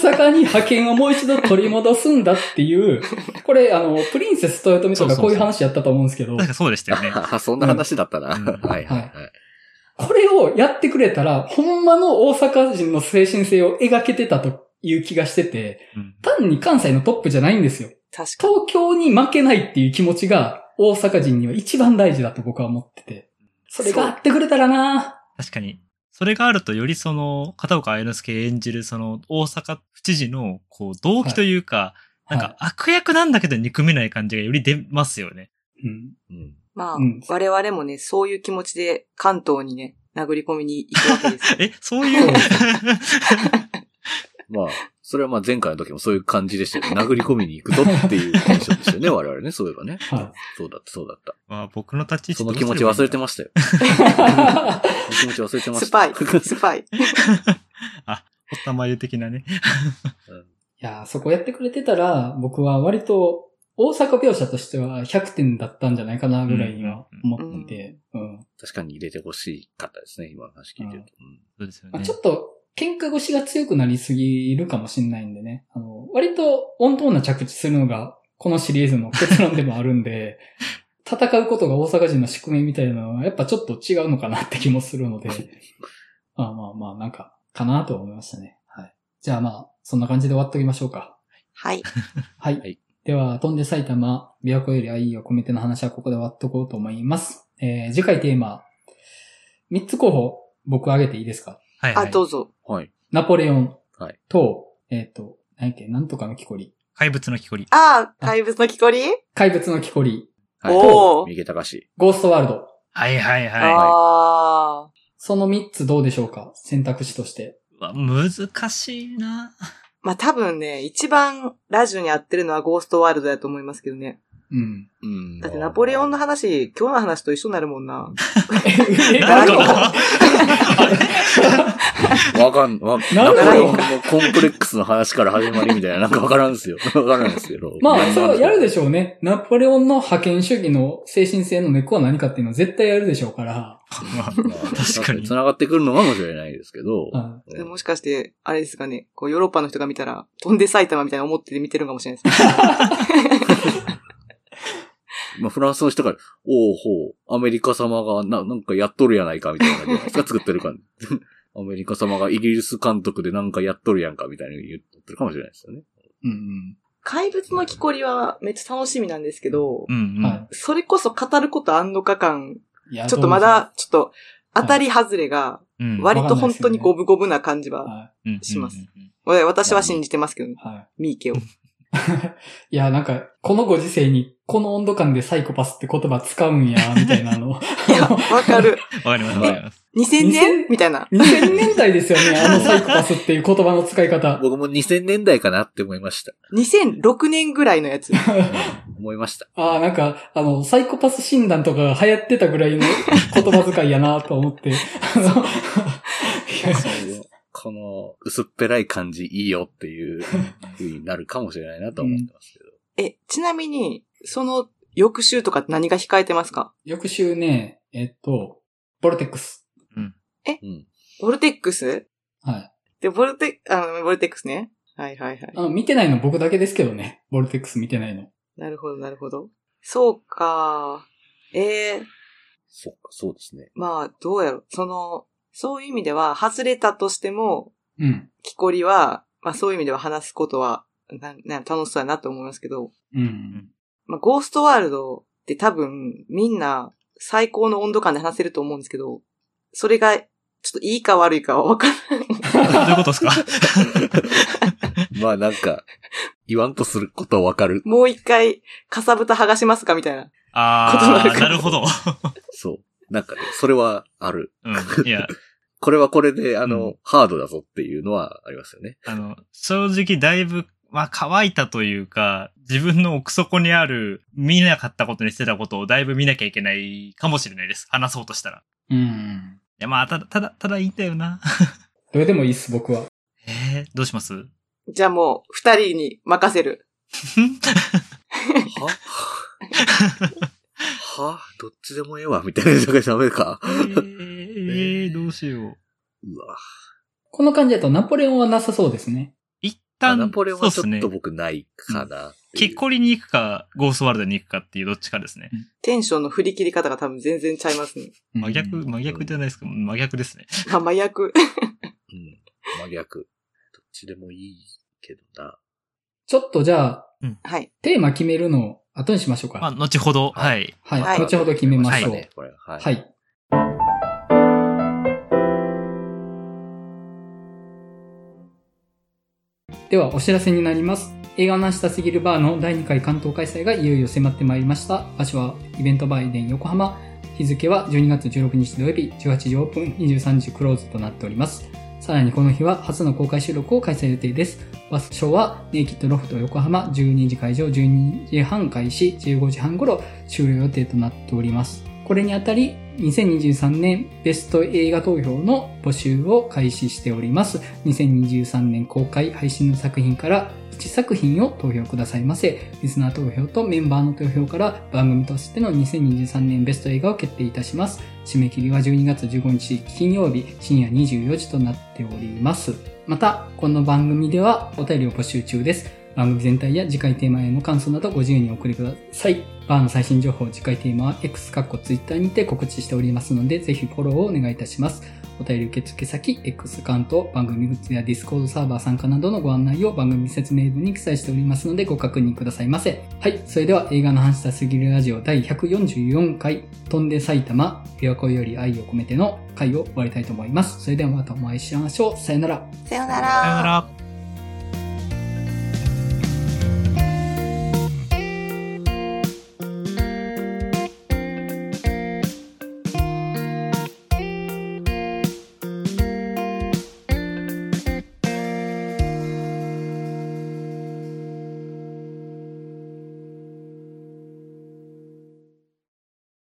阪に覇権をもう一度取り戻すんだっていう、これ、あの、プリンセス豊臣とかこういう話やったと思うんですけど。そうそうそう、なんかそうでしたよね。そんな話だったな。うん、はいはいはい。これをやってくれたら、ほんまの大阪人の精神性を描けてたという気がしてて、うん、単に関西のトップじゃないんですよ。確かに。東京に負けないっていう気持ちが大阪人には一番大事だと僕は思ってて。それがあってくれたらな。確かに。それがあるとよりその、片岡愛之助演じるその大阪府知事のこう動機というか、はい、なんか悪役なんだけど憎めない感じがより出ますよね。うんうん、まあ、うん、我々もね、そういう気持ちで関東にね、殴り込みに行くわけです。え、そういうまあ、それはまあ前回の時もそういう感じでしたよね。殴り込みに行くとっていうテンションでしたよね、我々ね、そういえばね。はい、そうだった、そうだった。まあ僕の立ち位置その気持ち忘れてましたよ。気持ち忘れてました。スパイ、スパイ。あ、おったまゆ的なね。うん、いや、そこやってくれてたら、僕は割と大阪描写としてはひゃくてんだったんじゃないかなぐらいには思ってて。うんうんうん、確かに入れてほしかったですね、今の話聞いてると。うん、そうですよね。まあ、ちょっと喧嘩腰が強くなりすぎるかもしれないんでね。あの、割と温当な着地するのが、このシリーズの結論でもあるんで、戦うことが大阪人の宿命みたいなのは、やっぱちょっと違うのかなって気もするので、まあまあまあ、なんか、かなと思いましたね。はい。じゃあまあ、そんな感じで終わっておきましょうか。はい。はい。はい、では、飛んで埼玉、琵琶湖より愛を込めての話はここで終わっとこうと思います。えー、次回テーマ、みっつ候補、僕挙げていいですか？はい、はい。あ、どうぞ。はい。ナポレオン。はい。と、えっ、ー、と、何やっけ、なんとかの木こり。怪物の木こり。ああ、怪物の木こり？怪物の木こり。はい。おー。三毛隆史。ゴーストワールド。はいはいはい。ああ。そのみっつどうでしょうか？選択肢として。うわ、難しいな。まあ、多分ね、一番ラジオに合ってるのはゴーストワールドだと思いますけどね。うん。うん。だってナポレオンの話、今日の話と一緒になるもんな。え、なんかわかん、わ、ナポレオンのコンプレックスの話から始まりみたいな、なんかわからんですよ。わからんですけど。まあ、それはやるでしょうね。ナポレオンの覇権主義の精神性の根っこは何かっていうのは絶対やるでしょうから。まあ、確かに。繋がってくるのかもしれないですけど。うん、もしかして、あれですかね、こう、ヨーロッパの人が見たら、飛んで埼玉みたいな思って見てるかもしれないですね。まあ、フランスの人から、おうほう、アメリカ様がな、なんかやっとるやないか、みたいな感じが作ってる感じ。アメリカ様がイギリス監督でなんかやっとるやんか、みたいな言ってるかもしれないですよね。うんうん、怪物の木こりはめっちゃ楽しみなんですけど、うんうんはい、それこそ語ることあんのか感、ちょっとまだ、ちょっと当たり外れが、割と本当に五分五分な感じはします。私は信じてますけどね、はい、ミーケを。いや、なんか、このご時世に、この温度感でサイコパスって言葉使うんや、みたいなの。いや、わかる。わかります、わかります。にせんねんみたいな。にせんねんだいですよね、あのサイコパスっていう言葉の使い方。僕もにせんねんだいかなって思いました。にせんろくねんぐらいのやつ。思いました。ああ、なんか、あの、サイコパス診断とかが流行ってたぐらいの言葉遣いやなと思って。あのこの薄っぺらい感じいいよっていう風になるかもしれないなと思ってますけど、うん、え、ちなみにその翌週とか何が控えてますか？翌週ね、えっとボルテックス、うん、え、うん、ボルテックス、はい、でボルテあのボルテックスね、はいはいはい、あの見てないの僕だけですけどね、ボルテックス見てないの。なるほどなるほど、そうか、えー、そうか、そうですね。まあどうやろう、そのそういう意味では、外れたとしても、うん。木こりは、まあそういう意味では話すことは、な、な、楽しそうだなと思いますけど、うん、うん。まあゴーストワールドって多分、みんな最高の温度感で話せると思うんですけど、それが、ちょっといいか悪いかはわからない。どういうことですか？まあなんか、言わんとすることはわかる。もう一回、かさぶた剥がしますかみたいな。ああ、なるほど。そう。なんかね、それはある。うん。いや。これはこれで、あの、うん、ハードだぞっていうのはありますよね。あの、正直だいぶ、まあ、乾いたというか、自分の奥底にある、見なかったことにしてたことをだいぶ見なきゃいけないかもしれないです。話そうとしたら。うん。いや、まあ、ただ、ただ、ただいいんだよな。どれでもいいっす、僕は。えー、どうします？じゃあもう、二人に任せる。ははぁ、どっちでもええわみたいな人がダメか。えー、えー、どうしよう。うわこの感じだとナポレオンはなさそうですね。一旦、ナポレオンはちょっと僕ないかな。キッコリに行くか、ゴーストワールドに行くかっていうどっちかですね。テンションの振り切り方が多分全然ちゃいますね。真逆、真逆じゃないですか。真逆ですね。あ、真逆。うん、真逆。どっちでもいいけどな。ちょっとじゃあ、うん、テーマ決めるのを後にしましょうか。まあ、後ほど。はい。はい。はい、後ほど決めましょう。はい。はいはいではお知らせになります。映画なしたすぎるバーのだいにかい関東開催がいよいよ迫ってまいりました。場所はイベントバーイデン横浜、日付はじゅうにがつじゅうろくにち土曜日、じゅうはちじオープン、にじゅうさんじクローズとなっております。さらにこの日は初の公開収録を開催予定です。場所はネイキッドロフト横浜、じゅうにじ開場、じゅうにじはん開始、じゅうごじはん頃終了予定となっております。これにあたりにせんにじゅうさんねんベスト映画投票の募集を開始しております。にせんにじゅうさんねん公開配信の作品からいちさくひんを投票くださいませ。リスナー投票とメンバーの投票から番組としてのにせんにじゅうさんねんベスト映画を決定いたします。締め切りはじゅうにがつじゅうごにち金曜日深夜にじゅうよじとなっております。またこの番組ではお便りを募集中です。番組全体や次回テーマへの感想などご自由にお送りください。バーの最新情報、次回テーマは X かっこ Twitter にて告知しておりますので、ぜひフォローをお願いいたします。お便り受付先、X アカウント、番組グッズや Discord サーバー参加などのご案内を番組説明文に記載しておりますのでご確認くださいませ。はい、それでは映画の話したすぎるラジオだいひゃくよんじゅうよんかい、飛んで埼玉、琵琶湖より愛を込めての回を終わりたいと思います。それではまたお会いしましょう。さよなら。さよなら。さよなら。